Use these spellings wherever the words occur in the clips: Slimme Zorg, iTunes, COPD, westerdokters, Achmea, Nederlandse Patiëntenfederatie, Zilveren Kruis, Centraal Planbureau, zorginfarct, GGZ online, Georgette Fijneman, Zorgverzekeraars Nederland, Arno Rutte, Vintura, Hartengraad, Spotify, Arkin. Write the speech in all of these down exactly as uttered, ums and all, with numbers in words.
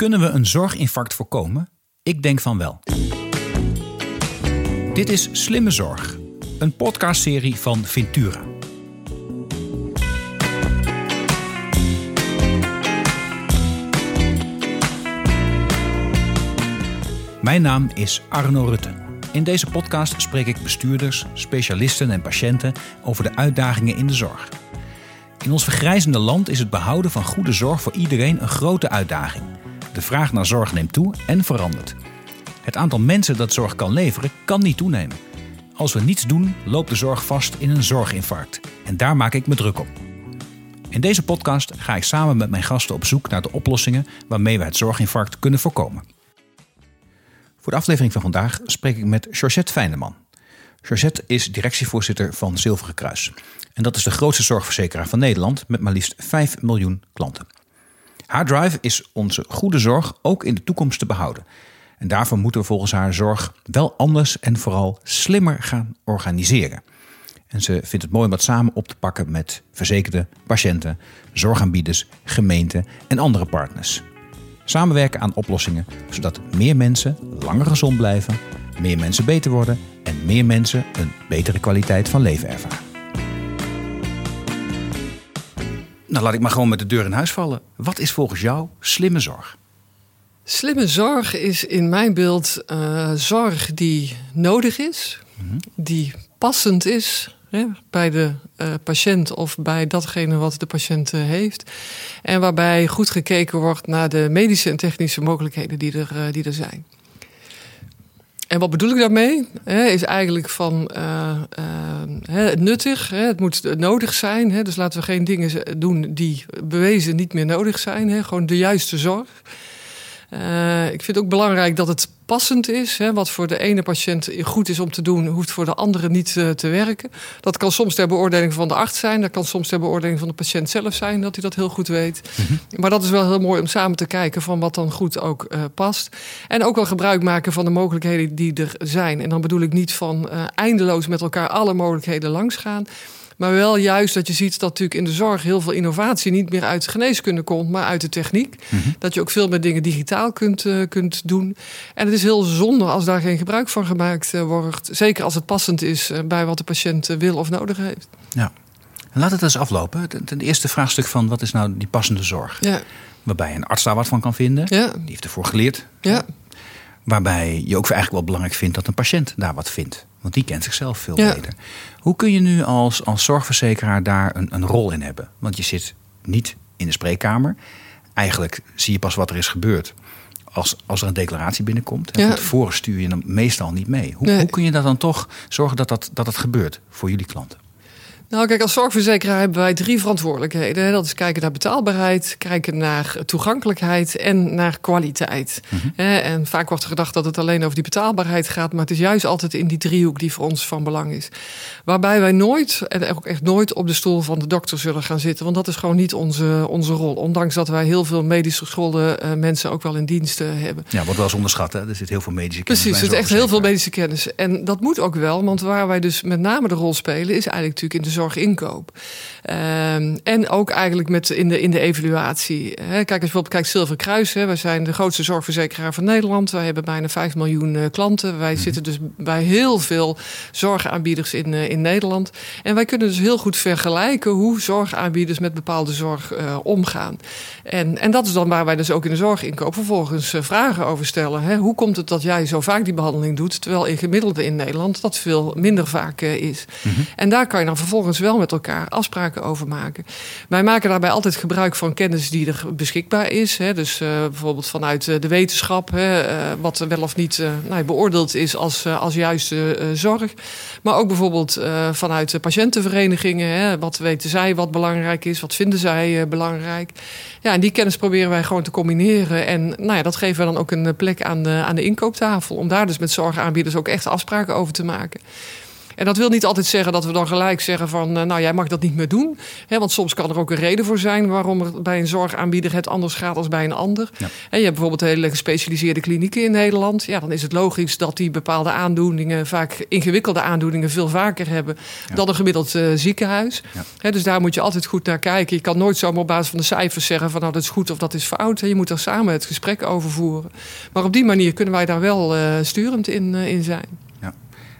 Kunnen we een zorginfarct voorkomen? Ik denk van wel. Dit is Slimme Zorg, een podcastserie van Vintura. Mijn naam is Arno Rutte. In deze podcast spreek ik bestuurders, specialisten en patiënten over de uitdagingen in de zorg. In ons vergrijzende land is het behouden van goede zorg voor iedereen een grote uitdaging. De vraag naar zorg neemt toe en verandert. Het aantal mensen dat zorg kan leveren kan niet toenemen. Als we niets doen, loopt de zorg vast in een zorginfarct. En daar maak ik me druk op. In deze podcast ga ik samen met mijn gasten op zoek naar de oplossingen waarmee we het zorginfarct kunnen voorkomen. Voor de aflevering van vandaag spreek ik met Georgette Fijneman. Georgette is directievoorzitter van Zilveren Kruis. En dat is de grootste zorgverzekeraar van Nederland met maar liefst vijf miljoen klanten. Haar drive is onze goede zorg ook in de toekomst te behouden. En daarvoor moeten we volgens haar zorg wel anders en vooral slimmer gaan organiseren. En ze vindt het mooi om dat samen op te pakken met verzekerden, patiënten, zorgaanbieders, gemeenten en andere partners. Samenwerken aan oplossingen zodat meer mensen langer gezond blijven, meer mensen beter worden en meer mensen een betere kwaliteit van leven ervaren. Nou, laat ik maar gewoon met de deur in huis vallen. Wat is volgens jou slimme zorg? Slimme zorg is in mijn beeld uh, zorg die nodig is, mm-hmm. die passend is hè, bij de uh, patiënt of bij datgene wat de patiënt uh, heeft. En waarbij goed gekeken wordt naar de medische en technische mogelijkheden die er, uh, die er zijn. En wat bedoel ik daarmee? He, is eigenlijk van uh, uh, nuttig, he, het moet nodig zijn. He, dus laten we geen dingen doen die bewezen niet meer nodig zijn. He, gewoon de juiste zorg. Uh, ik vind het ook belangrijk dat het passend is. He, wat voor de ene patiënt goed is om te doen, hoeft voor de andere niet uh, te werken. Dat kan soms ter beoordeling van de arts zijn. Dat kan soms ter beoordeling van de patiënt zelf zijn, dat hij dat heel goed weet. Mm-hmm. Maar dat is wel heel mooi om samen te kijken van wat dan goed ook uh, past. En ook wel gebruik maken van de mogelijkheden die er zijn. En dan bedoel ik niet van uh, eindeloos met elkaar alle mogelijkheden langsgaan. Maar wel juist dat je ziet dat natuurlijk in de zorg heel veel innovatie niet meer uit geneeskunde komt, maar uit de techniek. Mm-hmm. Dat je ook veel meer dingen digitaal kunt, uh, kunt doen. En het is heel zonde als daar geen gebruik van gemaakt uh, wordt. Zeker als het passend is uh, bij wat de patiënt uh, wil of nodig heeft. Ja. En laat het eens aflopen. Het eerste vraagstuk van wat is nou die passende zorg? Ja. Waarbij een arts daar wat van kan vinden. Ja. Die heeft ervoor geleerd. Ja. Waarbij je ook eigenlijk wel belangrijk vindt dat een patiënt daar wat vindt. Want die kent zichzelf veel ja. beter. Hoe kun je nu als, als zorgverzekeraar daar een, een rol in hebben? Want je zit niet in de spreekkamer. Eigenlijk zie je pas wat er is gebeurd als, als er een declaratie binnenkomt. Ja. Van tevoren stuur je hem meestal niet mee. Hoe, nee. hoe kun je dat dan toch zorgen dat dat, dat het gebeurt voor jullie klanten? Nou kijk, als zorgverzekeraar hebben wij drie verantwoordelijkheden. Dat is kijken naar betaalbaarheid, kijken naar toegankelijkheid en naar kwaliteit. Mm-hmm. En vaak wordt gedacht dat het alleen over die betaalbaarheid gaat, maar het is juist altijd in die driehoek die voor ons van belang is. Waarbij wij nooit, en ook echt nooit, op de stoel van de dokter zullen gaan zitten. Want dat is gewoon niet onze, onze rol. Ondanks dat wij heel veel medisch geschoolde mensen ook wel in dienst hebben. Ja, wordt wel eens onderschat, hè? Er zit heel veel medische kennis. Precies, er is echt heel veel medische kennis. En dat moet ook wel, want waar wij dus met name de rol spelen is eigenlijk natuurlijk in de zorg. Zorginkoop. Uh, en ook eigenlijk met in de, in de evaluatie. Hè. Kijk, als je bijvoorbeeld kijkt Zilveren Kruis. Hè. Wij zijn de grootste zorgverzekeraar van Nederland. Wij hebben bijna vijf miljoen uh, klanten. Wij mm-hmm. zitten dus bij heel veel zorgaanbieders in, uh, in Nederland. En wij kunnen dus heel goed vergelijken hoe zorgaanbieders met bepaalde zorg uh, omgaan. En, en dat is dan waar wij dus ook in de zorginkoop vervolgens uh, vragen over stellen. Hè. Hoe komt het dat jij zo vaak die behandeling doet, terwijl in gemiddelde in Nederland dat veel minder vaak uh, is. Mm-hmm. En daar kan je dan vervolgens wel met elkaar afspraken over maken. Wij maken daarbij altijd gebruik van kennis die er beschikbaar is. Hè. Dus uh, bijvoorbeeld vanuit de wetenschap, hè, uh, wat wel of niet uh, nou, beoordeeld is als, uh, als juiste uh, zorg. Maar ook bijvoorbeeld uh, vanuit de patiëntenverenigingen. Hè, wat weten zij wat belangrijk is? Wat vinden zij uh, belangrijk? Ja, en die kennis proberen wij gewoon te combineren. En nou ja, dat geven we dan ook een plek aan de, aan de inkooptafel. Om daar dus met zorgaanbieders ook echt afspraken over te maken. En dat wil niet altijd zeggen dat we dan gelijk zeggen van... Uh, nou, jij mag dat niet meer doen. He, want soms kan er ook een reden voor zijn... waarom er bij een zorgaanbieder het anders gaat als bij een ander. Ja. En je hebt bijvoorbeeld hele gespecialiseerde klinieken in Nederland. Ja, dan is het logisch dat die bepaalde aandoeningen... vaak ingewikkelde aandoeningen veel vaker hebben... Ja. dan een gemiddeld uh, ziekenhuis. Ja. He, dus daar moet je altijd goed naar kijken. Je kan nooit zomaar op basis van de cijfers zeggen... van nou, dat is goed of dat is fout. He, je moet daar samen het gesprek over voeren. Maar op die manier kunnen wij daar wel uh, sturend in, uh, in zijn. Ja.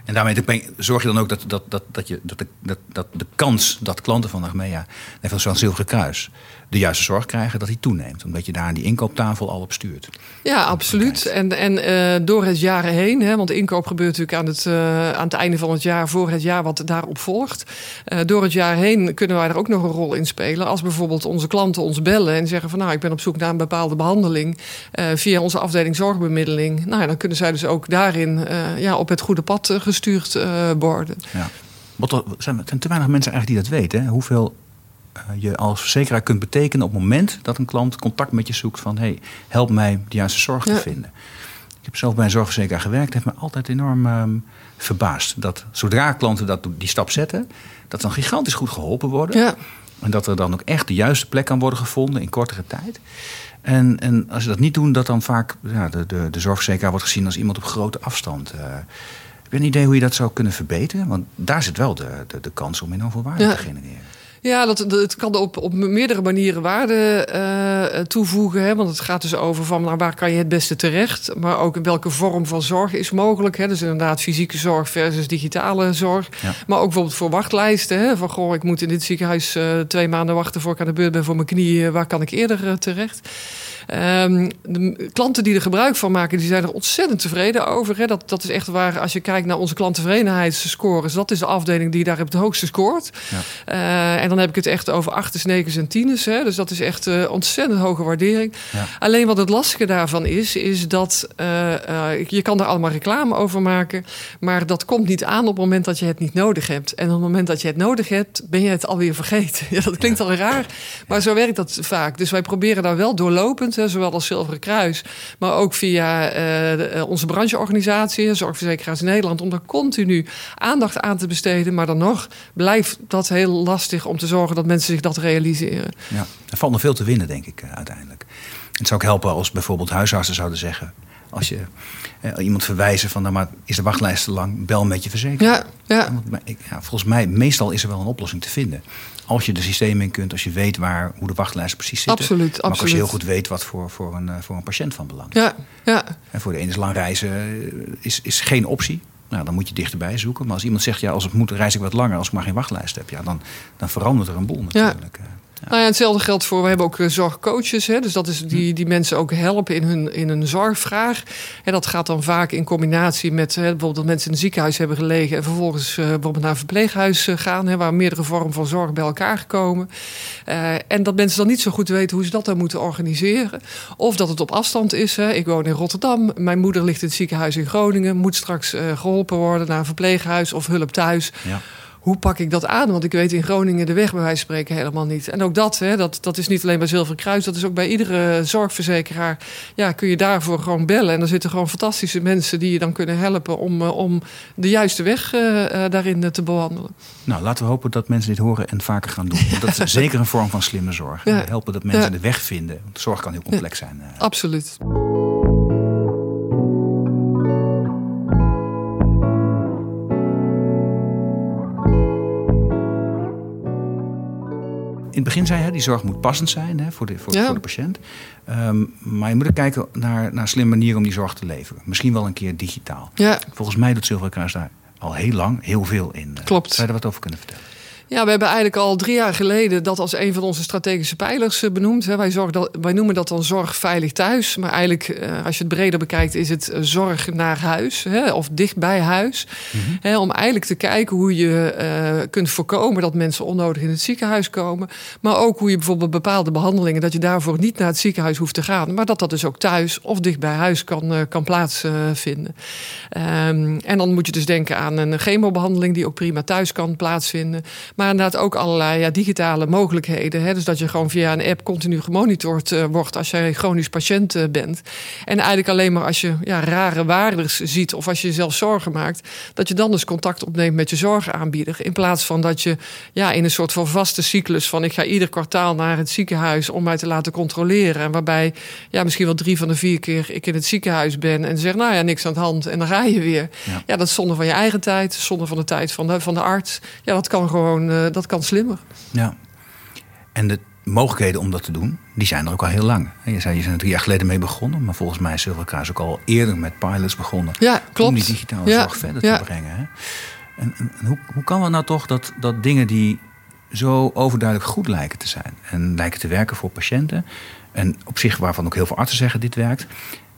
En daarmee zorg je dan ook dat, dat, dat, dat, je, dat, dat, dat de kans dat klanten van Achmea... en van zo'n Zilveren Kruis... de juiste zorg krijgen, dat die toeneemt. Omdat je daar aan die inkooptafel al op stuurt. Ja, absoluut. En, en uh, door het jaar heen, hè, want de inkoop gebeurt natuurlijk aan het, uh, aan het einde van het jaar... voor het jaar wat daarop volgt. Uh, door het jaar heen kunnen wij daar ook nog een rol in spelen. Als bijvoorbeeld onze klanten ons bellen en zeggen van... nou, ik ben op zoek naar een bepaalde behandeling... Uh, via onze afdeling zorgbemiddeling. Nou, ja, dan kunnen zij dus ook daarin uh, ja, op het goede pad gestuurd uh, worden. Ja. Wat er zijn te weinig mensen eigenlijk die dat weten, hè? Hoeveel... je als verzekeraar kunt betekenen op het moment dat een klant contact met je zoekt van... hey, help mij de juiste zorg te ja. vinden. Ik heb zelf bij een zorgverzekeraar gewerkt. Dat heeft me altijd enorm um, verbaasd. Dat zodra klanten dat, die stap zetten, dat ze dan gigantisch goed geholpen worden. Ja. En dat er dan ook echt de juiste plek kan worden gevonden in kortere tijd. En, en als ze dat niet doen, dat dan vaak ja, de, de, de zorgverzekeraar wordt gezien als iemand op grote afstand... Uh, heb je een idee hoe je dat zou kunnen verbeteren? Want daar zit wel de, de, de kans om enorm veel waarde ja. te genereren. Ja, dat, dat, het kan op, op meerdere manieren waarde uh, toevoegen. Hè, want het gaat dus over van nou, waar kan je het beste terecht. Maar ook in welke vorm van zorg is mogelijk. Hè, dus inderdaad fysieke zorg versus digitale zorg. Ja. Maar ook bijvoorbeeld voor wachtlijsten. Hè, van goh, ik moet in dit ziekenhuis uh, twee maanden wachten voor ik aan de beurt ben voor mijn knieën. Waar kan ik eerder uh, terecht? Um, de klanten die er gebruik van maken, die zijn er ontzettend tevreden over. Hè. Dat, dat is echt waar, als je kijkt naar onze klanttevredenheidsscores... dat is de afdeling die daar het hoogste scoort. Ja. Uh, en dan heb ik het echt over achters, nekens en tieners. Hè. Dus dat is echt uh, ontzettend hoge waardering. Ja. Alleen wat het lastige daarvan is, is dat uh, uh, je kan daar allemaal reclame over maken... maar dat komt niet aan op het moment dat je het niet nodig hebt. En op het moment dat je het nodig hebt, ben je het alweer vergeten. Ja, dat klinkt ja. al raar, maar ja. zo werkt dat vaak. Dus wij proberen daar wel doorlopend... zowel als Zilveren Kruis, maar ook via uh, onze brancheorganisatie... Zorgverzekeraars Nederland, om daar continu aandacht aan te besteden. Maar dan nog blijft dat heel lastig om te zorgen dat mensen zich dat realiseren. Ja, er valt nog veel te winnen, denk ik, uh, uiteindelijk. Het zou ook helpen als bijvoorbeeld huisartsen zouden zeggen... als je uh, iemand verwijzen van, nou maar is de wachtlijst te lang... bel met je verzekeraar. Ja, ja. Ja, volgens mij, meestal is er wel een oplossing te vinden... Als je de systemen in kunt, als je weet waar, hoe de wachtlijsten precies zitten. Absoluut, maar absoluut. Als je heel goed weet wat voor, voor, een, voor een patiënt van belang is. Ja, ja. En voor de ene is lang reizen is, is geen optie. Nou, dan moet je dichterbij zoeken. Maar als iemand zegt, ja, als het moet reis ik wat langer... als ik maar geen wachtlijst heb, ja, dan, dan verandert er een boel natuurlijk. Ja. Ja. Nou ja, hetzelfde geldt voor, we hebben ook zorgcoaches. Hè, dus dat is die, die mensen ook helpen in hun, in hun zorgvraag. En dat gaat dan vaak in combinatie met hè, bijvoorbeeld dat mensen in het ziekenhuis hebben gelegen... en vervolgens uh, bijvoorbeeld naar een verpleeghuis uh, gaan... Hè, waar meerdere vormen van zorg bij elkaar komen. Uh, en dat mensen dan niet zo goed weten hoe ze dat dan moeten organiseren. Of dat het op afstand is. Hè. Ik woon in Rotterdam, mijn moeder ligt in het ziekenhuis in Groningen... moet straks uh, geholpen worden naar een verpleeghuis of hulp thuis... Ja. Hoe pak ik dat aan? Want ik weet in Groningen de weg bij wijze van spreken helemaal niet. En ook dat, hè, dat, dat is niet alleen bij Zilveren Kruis... dat is ook bij iedere zorgverzekeraar. Ja, kun je daarvoor gewoon bellen. En dan zitten gewoon fantastische mensen die je dan kunnen helpen... om, om de juiste weg uh, daarin te bewandelen. Nou, laten we hopen dat mensen dit horen en vaker gaan doen. Want dat is ja. zeker een vorm van slimme zorg. Ja. Helpen dat mensen ja. de weg vinden. Want zorg kan heel complex ja. zijn. Uh. Absoluut. In het begin zei je, die zorg moet passend zijn hè, voor, de, voor, ja. voor de patiënt. Um, maar je moet ook kijken naar, naar een slimme manier om die zorg te leveren. Misschien wel een keer digitaal. Ja. Volgens mij doet Zilveren Kruis daar al heel lang heel veel in. Klopt. Zou je daar wat over kunnen vertellen? Ja, we hebben eigenlijk al drie jaar geleden dat als een van onze strategische pijlers benoemd. Wij, zorg dat, wij noemen dat dan zorg veilig thuis. Maar eigenlijk, als je het breder bekijkt, is het zorg naar huis. Of dicht bij huis. Mm-hmm. Om eigenlijk te kijken hoe je kunt voorkomen dat mensen onnodig in het ziekenhuis komen. Maar ook hoe je bijvoorbeeld bepaalde behandelingen, dat je daarvoor niet naar het ziekenhuis hoeft te gaan. Maar dat dat dus ook thuis of dicht bij huis kan, kan plaatsvinden. En dan moet je dus denken aan een chemobehandeling die ook prima thuis kan plaatsvinden. Maar inderdaad ook allerlei ja, digitale mogelijkheden. Hè? Dus dat je gewoon via een app continu gemonitord uh, wordt als jij chronisch patiënt uh, bent. En eigenlijk alleen maar als je ja, rare waardes ziet of als je jezelf zorgen maakt, dat je dan dus contact opneemt met je zorgaanbieder. In plaats van dat je ja, in een soort van vaste cyclus van ik ga ieder kwartaal naar het ziekenhuis om mij te laten controleren. En waarbij ja, misschien wel drie van de vier keer ik in het ziekenhuis ben en zeg nou ja, niks aan de hand en dan ga je weer. Ja, ja dat is zonde van je eigen tijd, zonde van de tijd van de, van de arts. Ja, dat kan gewoon dat kan slimmer. Ja. En de mogelijkheden om dat te doen, die zijn er ook al heel lang. Je zei, je bent er drie jaar geleden mee begonnen, maar volgens mij is Zilveren Kruis ook al eerder met pilots begonnen. Ja, klopt. Om die digitale ja. zorg verder ja. te brengen. Hè? En, en hoe, hoe kan het nou toch dat, dat dingen die zo overduidelijk goed lijken te zijn en lijken te werken voor patiënten, en op zich waarvan ook heel veel artsen zeggen dit werkt,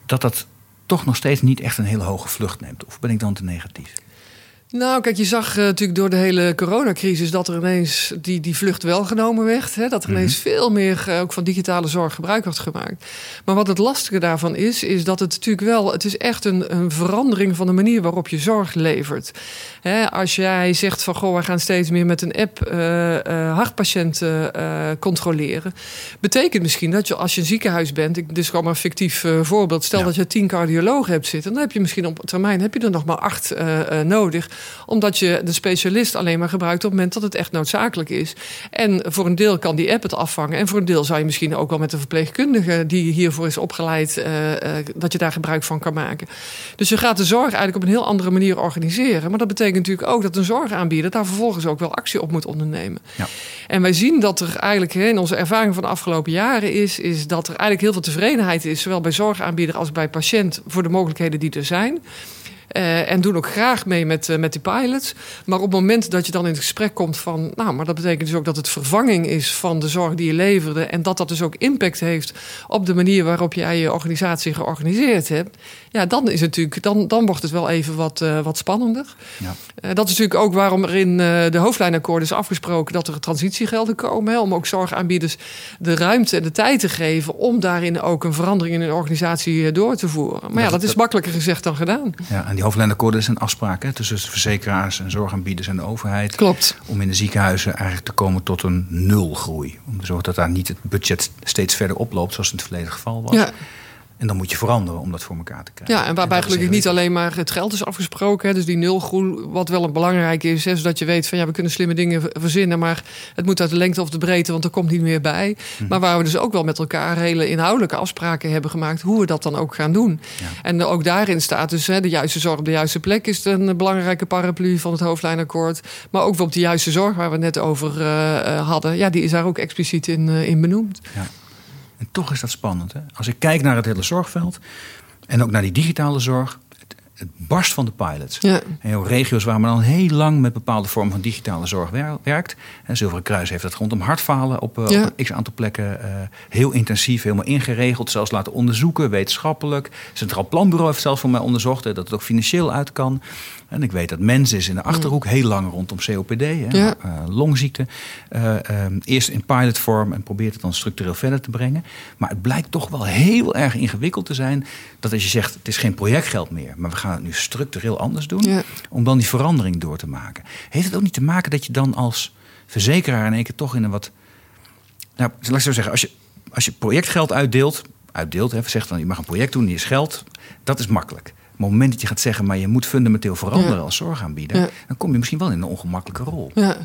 dat dat toch nog steeds niet echt een hele hoge vlucht neemt? Of ben ik dan te negatief? Nou, kijk, je zag uh, natuurlijk door de hele coronacrisis dat er ineens die, die vlucht wel genomen werd. Hè, dat er ineens mm-hmm. veel meer uh, ook van digitale zorg gebruik wordt gemaakt. Maar wat het lastige daarvan is, is dat het natuurlijk wel, het is echt een, een verandering van de manier waarop je zorg levert. Hè, als jij zegt van, goh, we gaan steeds meer met een app uh, uh, hartpatiënten uh, controleren. Betekent misschien dat je als je een ziekenhuis bent, ik, dit is gewoon maar een fictief uh, voorbeeld. Stel ja. dat je tien cardiologen hebt zitten, dan heb je misschien op termijn heb je er nog maar acht uh, uh, nodig. Omdat je de specialist alleen maar gebruikt op het moment dat het echt noodzakelijk is. En voor een deel kan die app het afvangen. En voor een deel zou je misschien ook wel met een verpleegkundige die hiervoor is opgeleid, Uh, uh, dat je daar gebruik van kan maken. Dus je gaat de zorg eigenlijk op een heel andere manier organiseren. Maar dat betekent natuurlijk ook dat een zorgaanbieder daar vervolgens ook wel actie op moet ondernemen. Ja. En wij zien dat er eigenlijk in onze ervaring van de afgelopen jaren is, is dat er eigenlijk heel veel tevredenheid is, zowel bij zorgaanbieder als bij patiënt, voor de mogelijkheden die er zijn. Uh, en doen ook graag mee met, uh, met die pilots. Maar op het moment dat je dan in het gesprek komt van, nou, maar dat betekent dus ook dat het vervanging is van de zorg die je leverde, en dat dat dus ook impact heeft op de manier waarop jij je organisatie georganiseerd hebt. Ja, dan is het natuurlijk, dan, dan wordt het wel even wat, uh, wat spannender. Ja. Uh, dat is natuurlijk ook waarom er in uh, de hoofdlijnakkoorden is afgesproken dat er transitiegelden komen. Hè, om ook zorgaanbieders de ruimte en de tijd te geven om daarin ook een verandering in hun organisatie uh, door te voeren. Maar dat, ja, dat is dat, makkelijker gezegd dan gedaan. Ja, en die hoofdlijnakkoorden is een afspraak hè, tussen verzekeraars en zorgaanbieders en de overheid. Klopt. Om in de ziekenhuizen eigenlijk te komen tot een nulgroei. Om te zorgen dat daar niet het budget steeds verder oploopt zoals in het verleden geval was. Ja. En dan moet je veranderen om dat voor elkaar te krijgen. Ja, en waarbij en gelukkig niet alleen maar het geld is afgesproken. Hè, dus die nulgroei, wat wel een belangrijk is. Hè, zodat je weet van ja, we kunnen slimme dingen verzinnen, maar het moet uit de lengte of de breedte, want er komt niet meer bij. Hm. Maar waar we dus ook wel met elkaar hele inhoudelijke afspraken hebben gemaakt, hoe we dat dan ook gaan doen. Ja. En ook daarin staat dus hè, de juiste zorg op de juiste plek is een belangrijke paraplu van het hoofdlijnakkoord. Maar ook op de juiste zorg waar we het net over uh, hadden. Ja, die is daar ook expliciet in, uh, in benoemd. Ja. En toch is dat spannend. Hè? Als ik kijk naar het hele zorgveld en ook naar die digitale zorg, het, het barst van de pilots. Ja. En regio's waar men al heel lang met bepaalde vormen van digitale zorg wer- werkt. En Zilveren Kruis heeft dat rondom hartfalen op, uh, ja. op een x-aantal plekken uh, heel intensief, helemaal ingeregeld. Zelfs laten onderzoeken, wetenschappelijk. Centraal Planbureau heeft zelfs voor mij onderzocht hè, dat het ook financieel uit kan. En ik weet dat mensen is in de Achterhoek heel lang rondom C O P D, hè, ja. uh, longziekte. Uh, um, eerst in pilotvorm en probeert het dan structureel verder te brengen. Maar het blijkt toch wel heel erg ingewikkeld te zijn dat als je zegt, het is geen projectgeld meer, maar we gaan het nu structureel anders doen, ja. om dan die verandering door te maken. Heeft het ook niet te maken dat je dan als verzekeraar in één keer toch in een wat, nou, laat ik zo zeggen, als je, als je projectgeld uitdeelt, uitdeelt, hè, zegt dan je mag een project doen, hier is geld, dat is makkelijk. Op het moment dat je gaat zeggen, maar je moet fundamenteel veranderen ja. als zorgaanbieder, ja. dan kom je misschien wel in een ongemakkelijke rol. Ja.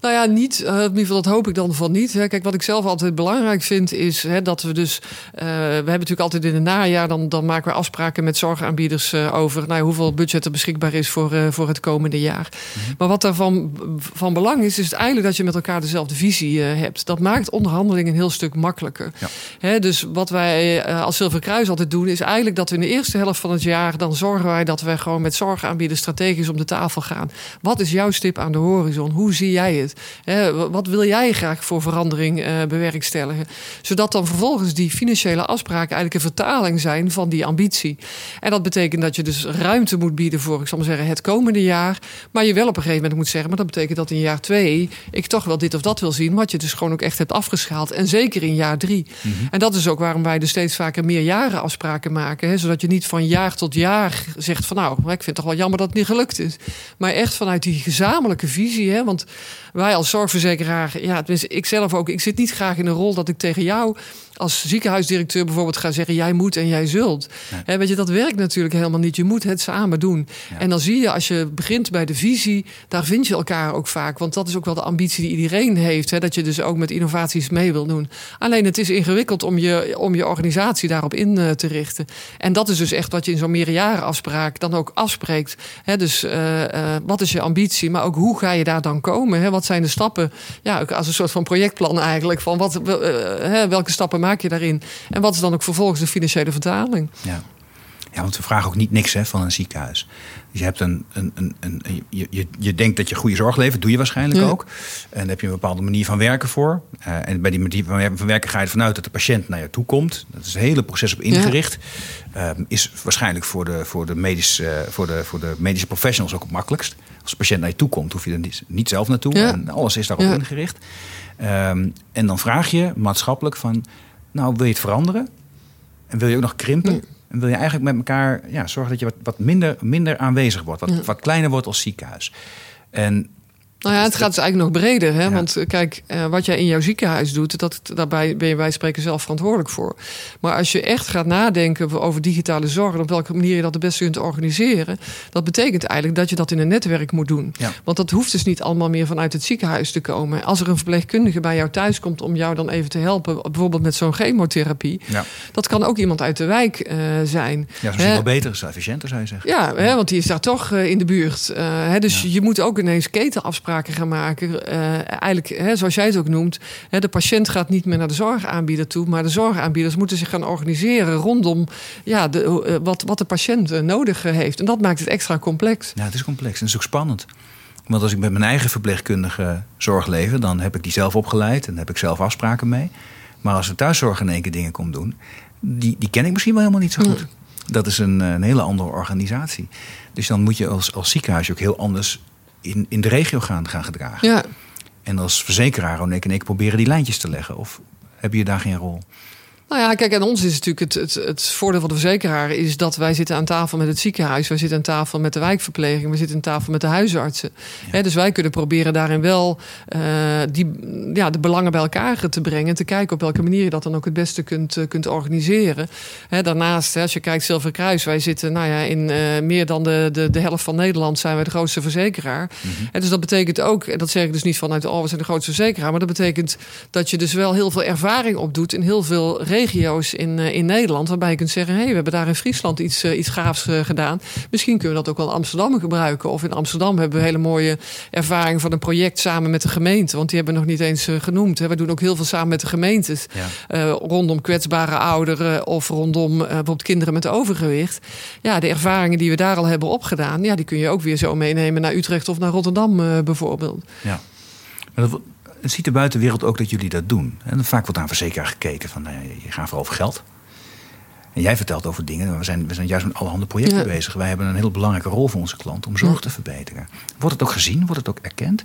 Nou ja, niet. In ieder geval, dat hoop ik dan van niet. Kijk, wat ik zelf altijd belangrijk vind is hè, dat we dus Uh, we hebben natuurlijk altijd in het najaar, dan, dan maken we afspraken met zorgaanbieders uh, over nou, hoeveel budget er beschikbaar is voor, uh, voor het komende jaar. Mm-hmm. Maar wat daarvan van belang is, is eigenlijk dat je met elkaar dezelfde visie uh, hebt. Dat maakt onderhandelingen een heel stuk makkelijker. Ja. Hè, dus wat wij uh, als Zilveren Kruis altijd doen, is eigenlijk dat we in de eerste helft van het jaar, dan zorgen wij dat wij gewoon met zorgaanbieders strategisch om de tafel gaan. Wat is jouw stip aan de horizon? Hoe zie jij het? He, wat wil jij graag voor verandering uh, bewerkstelligen? Zodat dan vervolgens die financiële afspraken eigenlijk een vertaling zijn van die ambitie. En dat betekent dat je dus ruimte moet bieden voor, ik zal maar zeggen, het komende jaar. Maar je wel op een gegeven moment moet zeggen, maar dat betekent dat in jaar twee ik toch wel dit of dat wil zien, wat je dus gewoon ook echt hebt afgeschaald. En zeker in jaar drie. Mm-hmm. En dat is ook waarom wij dus steeds vaker meerjaren afspraken maken. He, zodat je niet van jaar tot jaar zegt van nou, ik vind het toch wel jammer dat het niet gelukt is. Maar echt vanuit die gezamenlijke visie, he, want wij als zorgverzekeraar, ja, ik zelf ook, ik zit niet graag in een rol dat ik tegen jou als ziekenhuisdirecteur bijvoorbeeld ga zeggen, jij moet en jij zult. Nee. He, weet je, dat werkt natuurlijk helemaal niet. Je moet het samen doen. Ja. En dan zie je, als je begint bij de visie, daar vind je elkaar ook vaak. Want dat is ook wel de ambitie die iedereen heeft. He, dat je dus ook met innovaties mee wil doen. Alleen het is ingewikkeld om je, om je organisatie daarop in uh, te richten. En dat is dus echt wat je in zo'n meerjarenafspraak dan ook afspreekt. He, dus uh, uh, wat is je ambitie? Maar ook hoe ga je daar dan komen? He, wat zijn de stappen? Ja, ook als een soort van projectplan eigenlijk. Van wat, uh, uh, welke stappen maak je daarin? En wat is dan ook vervolgens de financiële vertaling? Ja, ja, want we vragen ook niet niks, hè, van een ziekenhuis. Dus je hebt een, een, een, een je, je, je denkt dat je goede zorg levert, doe je waarschijnlijk ja. ook. En daar heb je een bepaalde manier van werken voor. Uh, en bij die manier van werken ga je ervan uit dat de patiënt naar je toe komt. Dat is het hele proces op ingericht. Ja. Uh, is waarschijnlijk voor de, voor, de medische, uh, voor, de, voor de medische professionals ook het makkelijkst. Als de patiënt naar je toe komt, hoef je er niet, niet zelf naartoe. Ja. En alles is daarop ja. ingericht. Uh, en dan vraag je maatschappelijk van, nou, wil je het veranderen? En wil je ook nog krimpen? Nee. En wil je eigenlijk met elkaar ja, zorgen dat je wat, wat minder, minder aanwezig wordt. Wat, ja. wat kleiner wordt als ziekenhuis. En nou ja, het gaat dus eigenlijk nog breder. Hè? Ja. Want kijk, wat jij in jouw ziekenhuis doet, dat, daarbij ben je bij spreken zelf verantwoordelijk voor. Maar als je echt gaat nadenken over digitale zorg en op welke manier je dat het beste kunt organiseren, dat betekent eigenlijk dat je dat in een netwerk moet doen. Ja. Want dat hoeft dus niet allemaal meer vanuit het ziekenhuis te komen. Als er een verpleegkundige bij jou thuis komt om jou dan even te helpen, bijvoorbeeld met zo'n chemotherapie, ja. dat kan ook iemand uit de wijk uh, zijn. Ja, dat is wel beter, is efficiënter, zou je zeggen. Ja, ja. Hè, want die is daar toch uh, in de buurt. Uh, hè, dus ja. je moet ook ineens ketenafspraken gaan maken. Uh, eigenlijk, hè, zoals jij het ook noemt, hè, de patiënt gaat niet meer naar de zorgaanbieder toe, maar de zorgaanbieders moeten zich gaan organiseren rondom ja, de, uh, wat, wat de patiënt uh, nodig uh, heeft. En dat maakt het extra complex. Ja, het is complex en het is ook spannend. Want als ik met mijn eigen verpleegkundige zorg lever, dan heb ik die zelf opgeleid en heb ik zelf afspraken mee. Maar als we thuiszorg in één keer dingen komt doen, die, die ken ik misschien wel helemaal niet zo goed. Mm. Dat is een, een hele andere organisatie. Dus dan moet je als, als ziekenhuis ook heel anders In, in de regio gaan, gaan gedragen. Ja. En als verzekeraar, en ik en ik proberen die lijntjes te leggen. Of heb je daar geen rol? Nou ja, kijk, aan ons is natuurlijk het, het, het voordeel van de verzekeraar is dat wij zitten aan tafel met het ziekenhuis, wij zitten aan tafel met de wijkverpleging, we zitten aan tafel met de huisartsen. Ja. He, dus wij kunnen proberen daarin wel uh, die, ja, de belangen bij elkaar te brengen, te kijken op welke manier je dat dan ook het beste kunt, uh, kunt organiseren. He, daarnaast, he, als je kijkt Zilveren Kruis, wij zitten nou ja, in uh, meer dan de, de, de helft van Nederland zijn wij de grootste verzekeraar. Mm-hmm. He, dus dat betekent ook, en dat zeg ik dus niet vanuit oh, we zijn de grootste verzekeraar, maar dat betekent dat je dus wel heel veel ervaring opdoet in heel veel regio's in, in Nederland, waarbij je kunt zeggen, hey, we hebben daar in Friesland iets, uh, iets gaafs uh, gedaan. Misschien kunnen we dat ook wel in Amsterdam gebruiken. Of in Amsterdam hebben we hele mooie ervaring van een project samen met de gemeente. Want die hebben we nog niet eens uh, genoemd. Hè. We doen ook heel veel samen met de gemeentes. Ja. Uh, rondom kwetsbare ouderen of rondom uh, bijvoorbeeld kinderen met overgewicht. Ja, de ervaringen die we daar al hebben opgedaan, ja, die kun je ook weer zo meenemen naar Utrecht of naar Rotterdam uh, bijvoorbeeld. Ja, maar dat het ziet de buitenwereld ook dat jullie dat doen. En vaak wordt aan verzekeraar gekeken van, nou ja, je gaat vooral over geld. En jij vertelt over dingen. We zijn, we zijn juist met allerhande projecten ja. bezig. Wij hebben een heel belangrijke rol voor onze klant om zorg ja. te verbeteren. Wordt het ook gezien? Wordt het ook erkend?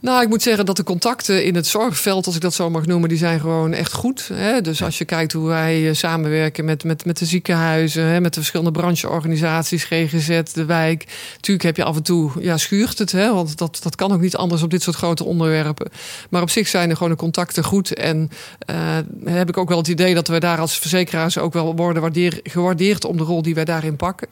Nou, ik moet zeggen dat de contacten in het zorgveld, als ik dat zo mag noemen, die zijn gewoon echt goed. Hè? Dus ja. als je kijkt hoe wij samenwerken met, met, met de ziekenhuizen, hè, met de verschillende brancheorganisaties, G G Z, de wijk. Tuurlijk heb je af en toe, ja, schuurt het. Hè? Want dat, dat kan ook niet anders op dit soort grote onderwerpen. Maar op zich zijn er gewoon de contacten goed. En uh, heb ik ook wel het idee dat we daar als verzekeraars ook wel worden waardeer, gewaardeerd om de rol die wij daarin pakken.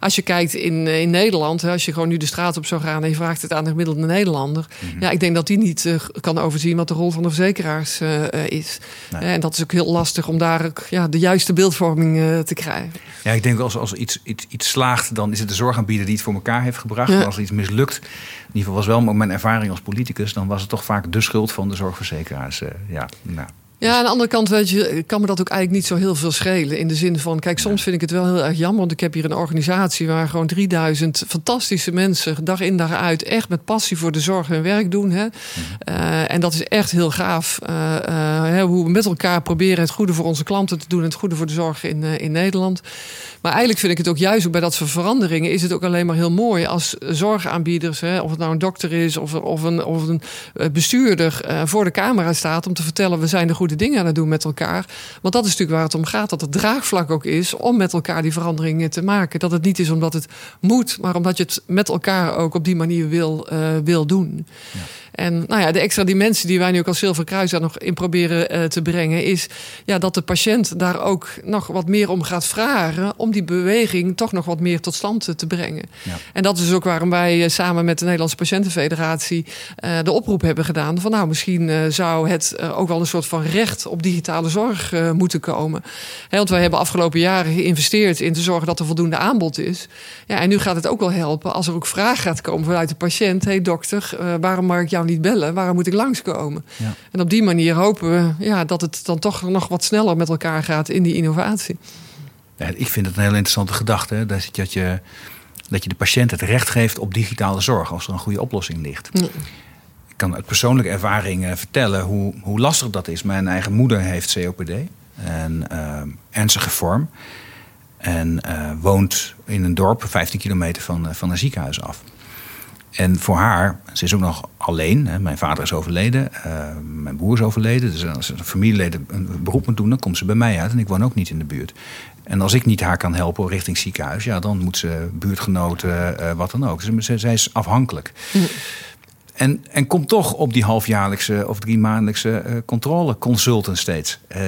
Als je kijkt in, in Nederland, hè, als je gewoon nu de straat op zou gaan en je vraagt het aan de gemiddelde Nederlander. Mm-hmm. Ja, ik denk dat die niet uh, kan overzien wat de rol van de verzekeraars uh, is. Nee. En dat is ook heel lastig om daar ja, de juiste beeldvorming uh, te krijgen. Ja, ik denk als, als iets, iets, iets slaagt, dan is het de zorgaanbieder die het voor elkaar heeft gebracht. Ja. Maar als iets mislukt, in ieder geval was wel mijn ervaring als politicus, dan was het toch vaak de schuld van de zorgverzekeraars. Uh, ja, nou. Ja, aan de andere kant weet je, kan me dat ook eigenlijk niet zo heel veel schelen. In de zin van, kijk, soms vind ik het wel heel erg jammer. Want ik heb hier een organisatie waar gewoon drieduizend fantastische mensen dag in dag uit echt met passie voor de zorg hun werk doen. Hè. Uh, en dat is echt heel gaaf. Uh, uh, hoe we met elkaar proberen het goede voor onze klanten te doen en het goede voor de zorg in, uh, in Nederland. Maar eigenlijk vind ik het ook juist ook bij dat soort veranderingen is het ook alleen maar heel mooi als zorgaanbieders, hè, of het nou een dokter is of, of, een, of een bestuurder uh, voor de camera staat om te vertellen, we zijn de goede dingen aan het doen met elkaar. Want dat is natuurlijk waar het om gaat, dat het draagvlak ook is om met elkaar die veranderingen te maken. Dat het niet is omdat het moet, maar omdat je het met elkaar ook op die manier wil, uh, wil doen. Ja. En nou ja, de extra dimensie die wij nu ook als Zilveren Kruis daar nog in proberen uh, te brengen, is ja, dat de patiënt daar ook nog wat meer om gaat vragen, om die beweging toch nog wat meer tot stand te brengen. Ja. En dat is dus ook waarom wij uh, samen met de Nederlandse Patiëntenfederatie uh, de oproep hebben gedaan van nou, misschien uh, zou het uh, ook wel een soort van recht op digitale zorg uh, moeten komen. He, want wij hebben afgelopen jaren geïnvesteerd in te zorgen dat er voldoende aanbod is. Ja, en nu gaat het ook wel helpen als er ook vraag gaat komen vanuit de patiënt. Hé hey, dokter, uh, waarom mag ik jou niet bellen? Waarom moet ik langskomen? Ja. En op die manier hopen we ja, dat het dan toch nog wat sneller met elkaar gaat in die innovatie. Ja, ik vind het een hele interessante gedachte. Hè? Dat, dat, je, dat je de patiënt het recht geeft op digitale zorg als er een goede oplossing ligt. Ja. Ik kan uit persoonlijke ervaring vertellen hoe, hoe lastig dat is. Mijn eigen moeder heeft C O P D en uh, ernstige vorm. En uh, woont in een dorp vijftien kilometer van, uh, van een ziekenhuis af. En voor haar, ze is ook nog alleen. Hè, mijn vader is overleden, uh, mijn broer is overleden. Dus als een familielid een beroep moet doen, dan komt ze bij mij uit. En ik woon ook niet in de buurt. En als ik niet haar kan helpen richting ziekenhuis, ja, dan moet ze buurtgenoten, uh, wat dan ook. Dus zij is afhankelijk. Mm. En, en komt toch op die halfjaarlijkse of drie maandelijkse uh, controle consultant steeds. Uh,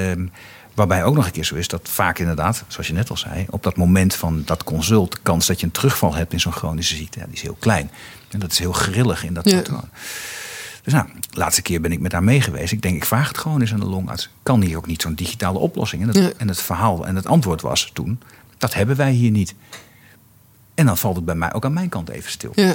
Waarbij ook nog een keer zo is dat vaak inderdaad, zoals je net al zei, op dat moment van dat consult, de kans dat je een terugval hebt in zo'n chronische ziekte, ja, die is heel klein. En dat is heel grillig in dat patroon. Ja. Dus nou, de laatste keer ben ik met haar mee geweest. Ik denk, ik vraag het gewoon eens aan de longarts. Kan hier ook niet zo'n digitale oplossing? En, dat, ja. en het verhaal en het antwoord was toen, dat hebben wij hier niet. En dan valt het bij mij ook aan mijn kant even stil. Ja.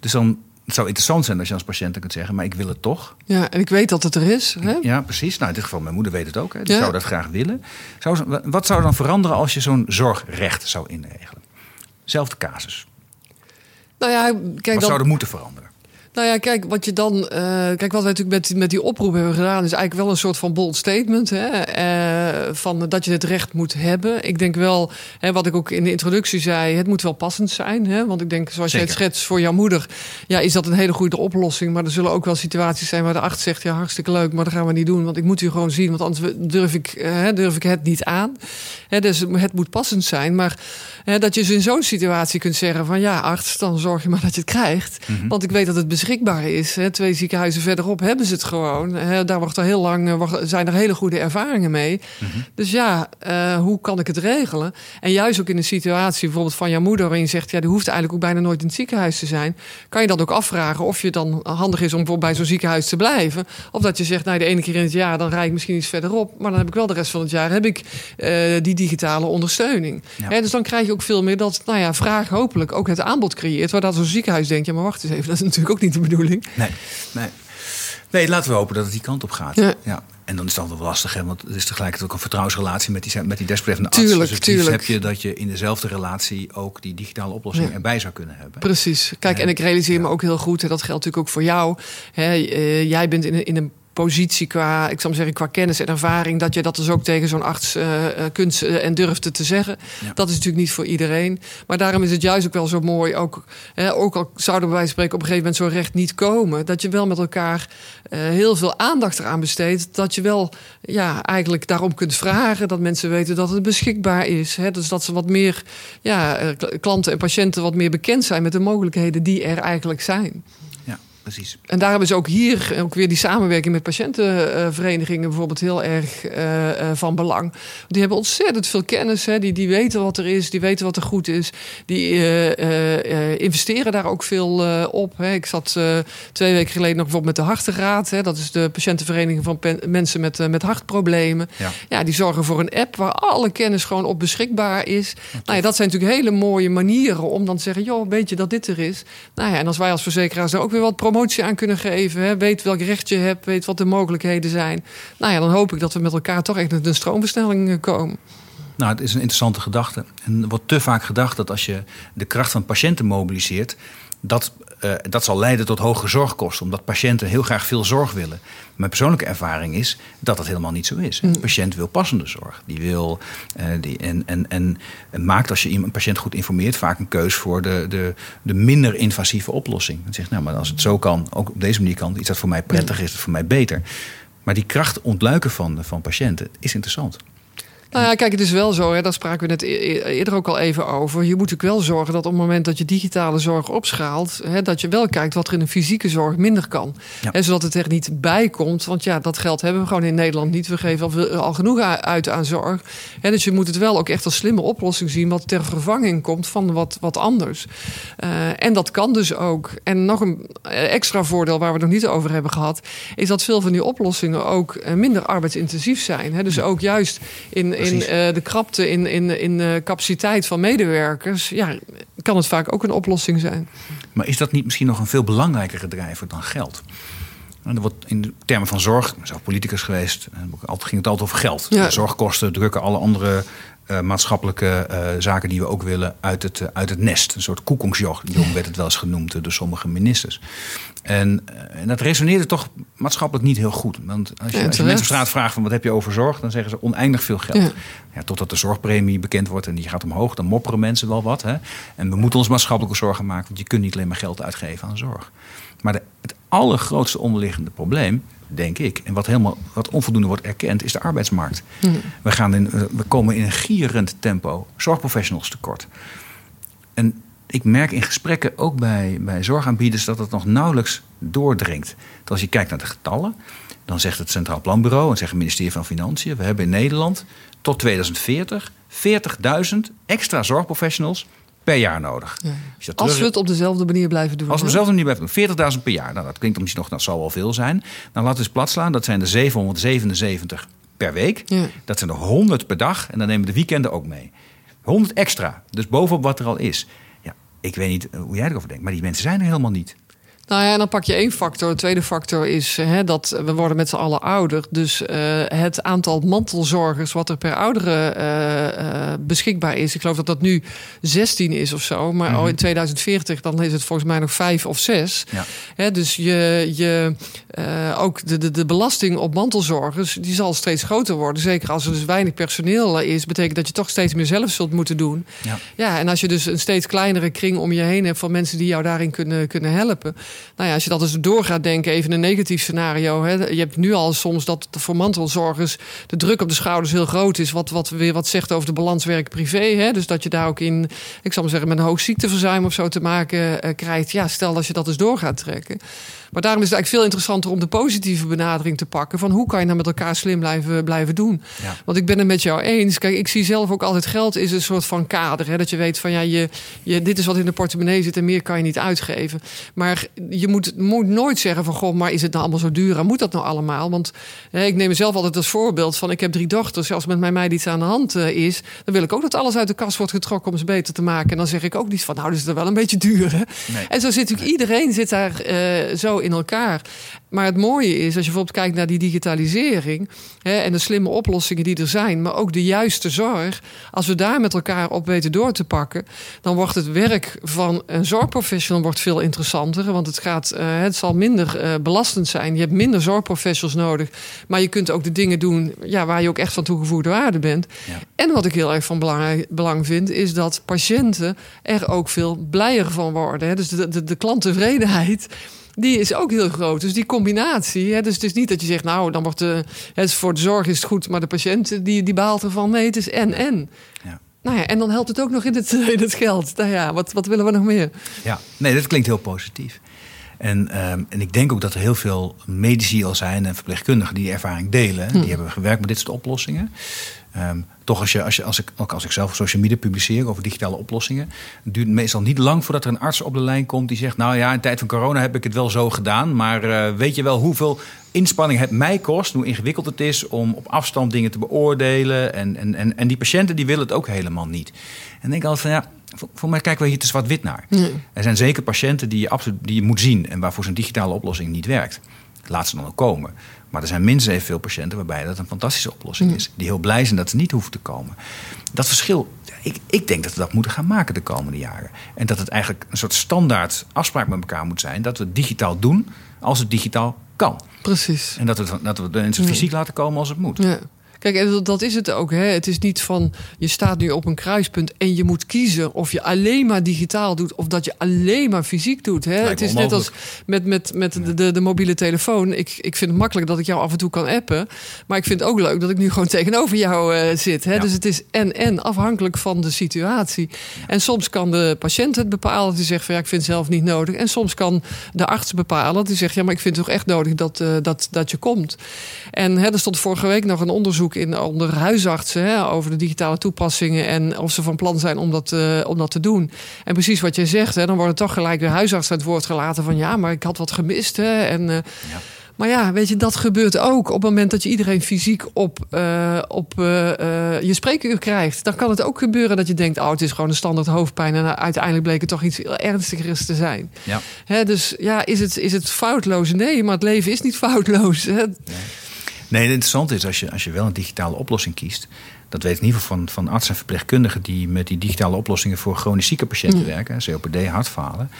Dus dan... Het zou interessant zijn als je als patiënt kunt zeggen, maar ik wil het toch. Ja, en ik weet dat het er is. Hè? Ja, precies. Nou, in dit geval, mijn moeder weet het ook. Hè. Die ja. zou dat graag willen. Zou, wat zou dan veranderen als je zo'n zorgrecht zou inregelen? Zelfde casus. Nou ja, kijk, wat dan... zou er moeten veranderen? Nou ja, kijk, wat je dan. Uh, kijk, wat we natuurlijk met, met die oproep hebben gedaan, is eigenlijk wel een soort van bold statement. Hè, uh, van dat je het recht moet hebben. Ik denk wel, hè, wat ik ook in de introductie zei, het moet wel passend zijn. Hè, want ik denk, zoals jij het schetst voor jouw moeder, ja, is dat een hele goede oplossing. Maar er zullen ook wel situaties zijn waar de arts zegt, ja, hartstikke leuk, maar dat gaan we niet doen. Want ik moet u gewoon zien, want anders durf ik, hè, durf ik het niet aan. Hè, dus het moet passend zijn. Maar hè, dat je dus in zo'n situatie kunt zeggen van ja, arts, dan zorg je maar dat je het krijgt. Mm-hmm. Want ik weet dat het beschikbaar beschikbaar is. Twee ziekenhuizen verderop hebben ze het gewoon. Daar wordt er heel lang, zijn er hele goede ervaringen mee. Mm-hmm. Dus ja, uh, hoe kan ik het regelen? En juist ook in een situatie bijvoorbeeld van jouw moeder, waarin je zegt, ja, die hoeft eigenlijk ook bijna nooit in het ziekenhuis te zijn. Kan je dat ook afvragen of je dan handig is om bijvoorbeeld bij zo'n ziekenhuis te blijven? Of dat je zegt, nou, de ene keer in het jaar, dan rijd ik misschien iets verderop. Maar dan heb ik wel de rest van het jaar heb ik uh, die digitale ondersteuning. Ja. Hè, dus dan krijg je ook veel meer dat, nou ja, vraag hopelijk ook het aanbod creëert. Waar dat zo'n ziekenhuis denkt, ja, maar wacht eens even, dat is natuurlijk ook niet de bedoeling. Nee, nee. nee, laten we hopen dat het die kant op gaat. Ja. Ja. En dan is het altijd wel lastig, hè? Want het is tegelijkertijd ook een vertrouwensrelatie met die, met die desbetreffende arts. Dus het liefst heb je dat je in dezelfde relatie ook die digitale oplossing ja. erbij zou kunnen hebben. Precies. Kijk, en ik realiseer ja. me ook heel goed, en dat geldt natuurlijk ook voor jou. Hè, uh, jij bent in een, in een positie qua, ik zou zeggen, qua kennis en ervaring, dat je dat dus ook tegen zo'n arts uh, kunt uh, en durft te zeggen. Ja. Dat is natuurlijk niet voor iedereen. Maar daarom is het juist ook wel zo mooi, ook, hè, ook al zouden wij spreken op een gegeven moment zo'n recht niet komen, dat je wel met elkaar uh, heel veel aandacht eraan besteedt, dat je wel ja, eigenlijk daarom kunt vragen, dat mensen weten dat het beschikbaar is. Hè, dus dat ze wat meer, ja, klanten en patiënten wat meer bekend zijn met de mogelijkheden die er eigenlijk zijn. Precies. En daar hebben ze ook hier ook weer die samenwerking met patiëntenverenigingen bijvoorbeeld heel erg uh, van belang. Die hebben ontzettend veel kennis, hè. Die, die weten wat er is, die weten wat er goed is. Die uh, uh, investeren daar ook veel uh, op. Hè. Ik zat uh, twee weken geleden nog bijvoorbeeld met de Hartengraad. Hè. Dat is de patiëntenvereniging van pen- mensen met, uh, met hartproblemen. Ja. Ja, die zorgen voor een app waar alle kennis gewoon op beschikbaar is. Ja, nou ja, dat zijn natuurlijk hele mooie manieren om dan te zeggen, joh, weet je dat dit er is? Nou ja, en als wij als verzekeraars daar ook weer wat problemen motie aan kunnen geven. Hè? Weet welk recht je hebt. Weet wat de mogelijkheden zijn. Nou ja, dan hoop ik dat we met elkaar toch echt met een stroomversnelling komen. Nou, het is een interessante gedachte. En er wordt te vaak gedacht dat als je de kracht van patiënten mobiliseert, dat, uh, dat zal leiden tot hogere zorgkosten. Omdat patiënten heel graag veel zorg willen. Mijn persoonlijke ervaring is dat dat helemaal niet zo is. Een patiënt wil passende zorg. Die wil, uh, die, en, en, en, en maakt, als je een patiënt goed informeert, vaak een keus voor de, de, de minder invasieve oplossing. En zegt, nou, maar als het zo kan, ook op deze manier kan, iets dat voor mij prettig is, dat voor mij beter. Maar die kracht ontluiken van, van patiënten is interessant. Nou ja, kijk, het is wel zo, hè, daar spraken we net eerder ook al even over. Je moet ook wel zorgen dat op het moment dat je digitale zorg opschaalt, hè, dat je wel kijkt wat er in de fysieke zorg minder kan. Ja. Hè, zodat het er niet bij komt. Want ja, dat geld hebben we gewoon in Nederland niet. We geven al, al genoeg uit aan zorg. Hè, dus je moet het wel ook echt als slimme oplossing zien wat ter vervanging komt van wat, wat anders. Uh, en dat kan dus ook. En nog een extra voordeel waar we het nog niet over hebben gehad, is dat veel van die oplossingen ook minder arbeidsintensief zijn. Hè. Dus ook juist in, in uh, de krapte, in, in, in de capaciteit van medewerkers, ja, kan het vaak ook een oplossing zijn. Maar is dat niet misschien nog een veel belangrijkere drijver dan geld? Er wordt in de termen van zorg, ik ben zelf politicus geweest, altijd ging het altijd over geld. Ja. Zorgkosten drukken alle andere uh, maatschappelijke uh, zaken die we ook willen uit het, uh, uit het nest. Een soort koekoeksjong werd het wel eens genoemd uh, door sommige ministers. En, uh, en dat resoneerde toch maatschappelijk niet heel goed. Want als je, ja, als je mensen op straat vraagt van wat heb je over zorg, dan zeggen ze oneindig veel geld. Ja. Ja, totdat de zorgpremie bekend wordt en die gaat omhoog, dan mopperen mensen wel wat. Hè? En we moeten ons maatschappelijke zorgen maken, want je kunt niet alleen maar geld uitgeven aan zorg. Maar de, het allergrootste onderliggende probleem, denk ik, en wat helemaal wat onvoldoende wordt erkend, is de arbeidsmarkt. Mm. We, gaan in, we komen in een gierend tempo zorgprofessionals tekort. En ik merk in gesprekken ook bij, bij zorgaanbieders dat het nog nauwelijks doordringt. Dat als je kijkt naar de getallen, dan zegt het Centraal Planbureau en zegt het ministerie van Financiën, we hebben in Nederland tot tweeduizend veertig veertigduizend extra zorgprofessionals per jaar nodig. Ja. Als, terug... als we het op dezelfde manier blijven doen. Als we het op dezelfde manier blijven doen. veertigduizend per jaar. Nou, dat klinkt misschien nog, dat zal wel veel zijn. Nou, laten we eens platslaan. Dat zijn er zevenhonderdzevenenzeventig per week. Ja. Dat zijn er honderd per dag. En dan nemen we de weekenden ook mee. honderd extra. Dus bovenop wat er al is. Ja, ik weet niet hoe jij erover denkt. Maar die mensen zijn er helemaal niet. Nou ja, en dan pak je één factor. De tweede factor is hè, dat we worden met z'n allen ouder. Dus uh, het aantal mantelzorgers wat er per ouderen uh, uh, beschikbaar is. Ik geloof dat dat nu zestien is of zo. Maar mm-hmm. oh, in tweeduizend veertig dan is het volgens mij nog vijf of zes. Ja. Hè, dus je, je, uh, ook de, de, de belasting op mantelzorgers die zal steeds groter worden. Zeker als er dus weinig personeel is. Betekent dat je toch steeds meer zelf zult moeten doen. Ja, ja, en als je dus een steeds kleinere kring om je heen hebt van mensen die jou daarin kunnen, kunnen helpen. Nou ja, als je dat eens door gaat denken, even een negatief scenario. Hè. Je hebt nu al soms dat voor mantelzorgers de druk op de schouders heel groot is. Wat, wat weer wat zegt over de balans werk-privé. Hè. Dus dat je daar ook in, ik zal maar zeggen, met een hoog ziekteverzuim of zo te maken eh, krijgt. Ja, stel als je dat eens door gaat trekken. Maar daarom is het eigenlijk veel interessanter om de positieve benadering te pakken. Van hoe kan je nou met elkaar slim blijven, blijven doen? Ja. Want ik ben het met jou eens. Kijk, ik zie zelf ook altijd geld is een soort van kader. Hè. Dat je weet van ja, je, je, dit is wat in de portemonnee zit en meer kan je niet uitgeven. Maar je moet, moet nooit zeggen van goh, maar is het nou allemaal zo duur? En moet dat nou allemaal? Want hè, ik neem mezelf altijd als voorbeeld van ik heb drie dochters. Als met mijn meid iets aan de hand uh, is, dan wil ik ook dat alles uit de kast wordt getrokken om ze beter te maken. En dan zeg ik ook niet van nou, dat is er wel een beetje duur. Hè? Nee. En zo zit natuurlijk iedereen zit daar uh, zo in elkaar. Maar het mooie is, als je bijvoorbeeld kijkt naar die digitalisering hè, en de slimme oplossingen die er zijn, maar ook de juiste zorg, als we daar met elkaar op weten door te pakken, dan wordt het werk van een zorgprofessional wordt veel interessanter, want het gaat, uh, het zal minder uh, belastend zijn. Je hebt minder zorgprofessionals nodig, maar je kunt ook de dingen doen ja, waar je ook echt van toegevoegde waarde bent. Ja. En wat ik heel erg van belang, belang vind, is dat patiënten er ook veel blijer van worden. Hè. Dus de, de, de klanttevredenheid, die is ook heel groot. Dus die combinatie. Hè, dus het is niet dat je zegt, nou, dan wordt de, het voor de zorg is het goed, maar de patiënt die, die baalt ervan. Nee, het is en-en. Ja. Nou ja, en dan helpt het ook nog in het, in het geld. Nou ja, wat, wat willen we nog meer? Ja, nee, dat klinkt heel positief. En, um, en ik denk ook dat er heel veel medici al zijn en verpleegkundigen die ervaring delen. Hm. Die hebben gewerkt met dit soort oplossingen. Um, toch als, je, als, je, als ik ook als ik zelf op social media publiceer over digitale oplossingen, het duurt meestal niet lang voordat er een arts op de lijn komt die zegt, nou ja, in de tijd van corona heb ik het wel zo gedaan, maar uh, weet je wel hoeveel inspanning het mij kost, hoe ingewikkeld het is om op afstand dingen te beoordelen en, en, en, en die patiënten die willen het ook helemaal niet. En ik denk altijd van ja, voor, voor mij kijken we hier te zwart-wit naar. Nee. Er zijn zeker patiënten die je, absolu- die je moet zien en waarvoor zo'n digitale oplossing niet werkt. Laat ze dan ook komen. Maar er zijn minstens evenveel patiënten waarbij dat een fantastische oplossing is. Die heel blij zijn dat ze niet hoeven te komen. Dat verschil, ik, ik denk dat we dat moeten gaan maken de komende jaren. En dat het eigenlijk een soort standaard afspraak met elkaar moet zijn. Dat we het digitaal doen als het digitaal kan. Precies. En dat we, dat we het fysiek laten komen als het moet. Ja. Kijk, dat is het ook. Hè. Het is niet van, je staat nu op een kruispunt en je moet kiezen of je alleen maar digitaal doet of dat je alleen maar fysiek doet. Hè. Het is onmogelijk. Net als met, met, met de, de, de mobiele telefoon. Ik, ik vind het makkelijk dat ik jou af en toe kan appen. Maar ik vind het ook leuk dat ik nu gewoon tegenover jou uh, zit. Hè. Ja. Dus het is en-en, afhankelijk van de situatie. En soms kan de patiënt het bepalen. Die zegt van, ja, ik vind het zelf niet nodig. En soms kan de arts bepalen. Die zegt, ja, maar ik vind het toch echt nodig dat, uh, dat, dat je komt. En hè, er stond vorige week nog een onderzoek in onder huisartsen, hè, over de digitale toepassingen en of ze van plan zijn om dat, uh, om dat te doen. En precies wat jij zegt, hè, dan worden toch gelijk de huisartsen het woord gelaten van, ja, maar ik had wat gemist. Hè, en, uh, ja. Maar ja, weet je, dat gebeurt ook. Op het moment dat je iedereen fysiek op, uh, op uh, uh, je spreekuur krijgt, dan kan het ook gebeuren dat je denkt, oh, het is gewoon een standaard hoofdpijn. En uiteindelijk bleek het toch iets ernstigers te zijn. Ja. Hè, dus ja, is het, is het foutloos? Nee, maar het leven is niet foutloos. Hè. Nee. Nee, het interessante is, als je, als je wel een digitale oplossing kiest, dat weet ik in ieder geval van, van artsen en verpleegkundigen die met die digitale oplossingen voor chronisch zieke patiënten mm. werken, C O P D, hartfalen,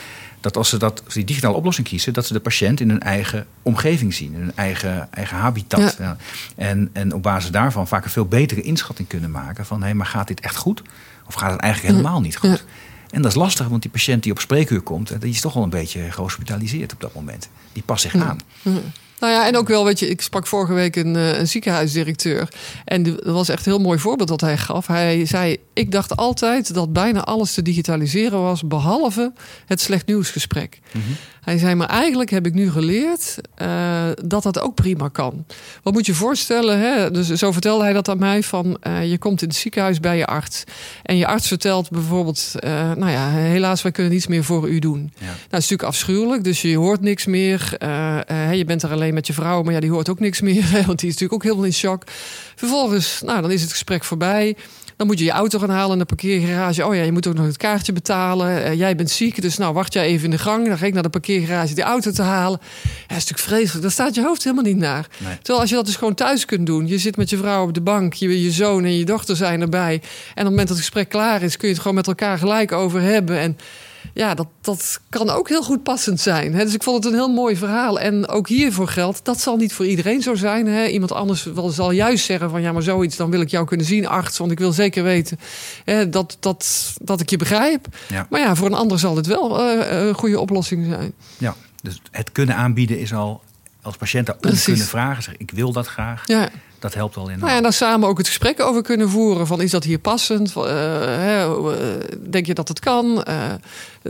dat als ze dat, als die digitale oplossing kiezen, dat ze de patiënt in hun eigen omgeving zien, in hun eigen, eigen habitat. Ja. En, en op basis daarvan vaak een veel betere inschatting kunnen maken van, hé, hey, maar gaat dit echt goed? Of gaat het eigenlijk helemaal niet goed? Ja. En dat is lastig, want die patiënt die op spreekuur komt, die is toch wel een beetje gehospitaliseerd op dat moment. Die past zich ja. aan. Ja. Nou ja, en ook wel, weet je, ik sprak vorige week een, een ziekenhuisdirecteur. En dat was echt een heel mooi voorbeeld dat hij gaf. Hij zei, ik dacht altijd dat bijna alles te digitaliseren was, behalve het slecht nieuwsgesprek. Mm-hmm. Hij zei, maar eigenlijk heb ik nu geleerd uh, dat dat ook prima kan. Wat moet je voorstellen, hè? Dus zo vertelde hij dat aan mij, van uh, je komt in het ziekenhuis bij je arts. En je arts vertelt bijvoorbeeld, uh, nou ja, helaas, wij kunnen niets meer voor u doen. Ja. Nou, dat is natuurlijk afschuwelijk, dus je hoort niks meer. Uh, uh, je bent er alleen met je vrouw, maar ja, die hoort ook niks meer. Want die is natuurlijk ook helemaal in shock. Vervolgens, nou, dan is het gesprek voorbij. Dan moet je je auto gaan halen in de parkeergarage. Oh ja, je moet ook nog het kaartje betalen. Uh, jij bent ziek, dus nou wacht jij even in de gang. Dan ga ik naar de parkeergarage die auto te halen. Ja, dat is natuurlijk vreselijk. Daar staat je hoofd helemaal niet naar. Nee. Terwijl als je dat dus gewoon thuis kunt doen. Je zit met je vrouw op de bank. Je, je zoon en je dochter zijn erbij. En op het moment dat het gesprek klaar is, kun je het gewoon met elkaar gelijk over hebben. En ja, dat, dat kan ook heel goed passend zijn. Hè? Dus ik vond het een heel mooi verhaal. En ook hiervoor geldt, dat zal niet voor iedereen zo zijn. Hè? Iemand anders zal juist zeggen van, ja, maar zoiets, dan wil ik jou kunnen zien, arts. Want ik wil zeker weten hè, dat, dat, dat ik je begrijp. Ja. Maar ja, voor een ander zal het wel uh, een goede oplossing zijn. Ja, dus het kunnen aanbieden is al, als patiënt daarom kunnen vragen. Zeg, ik wil dat graag. Ja. Dat helpt al in. Nou ja, en daar samen ook het gesprek over kunnen voeren. Van, is dat hier passend? Uh, uh, denk je dat het kan? Uh,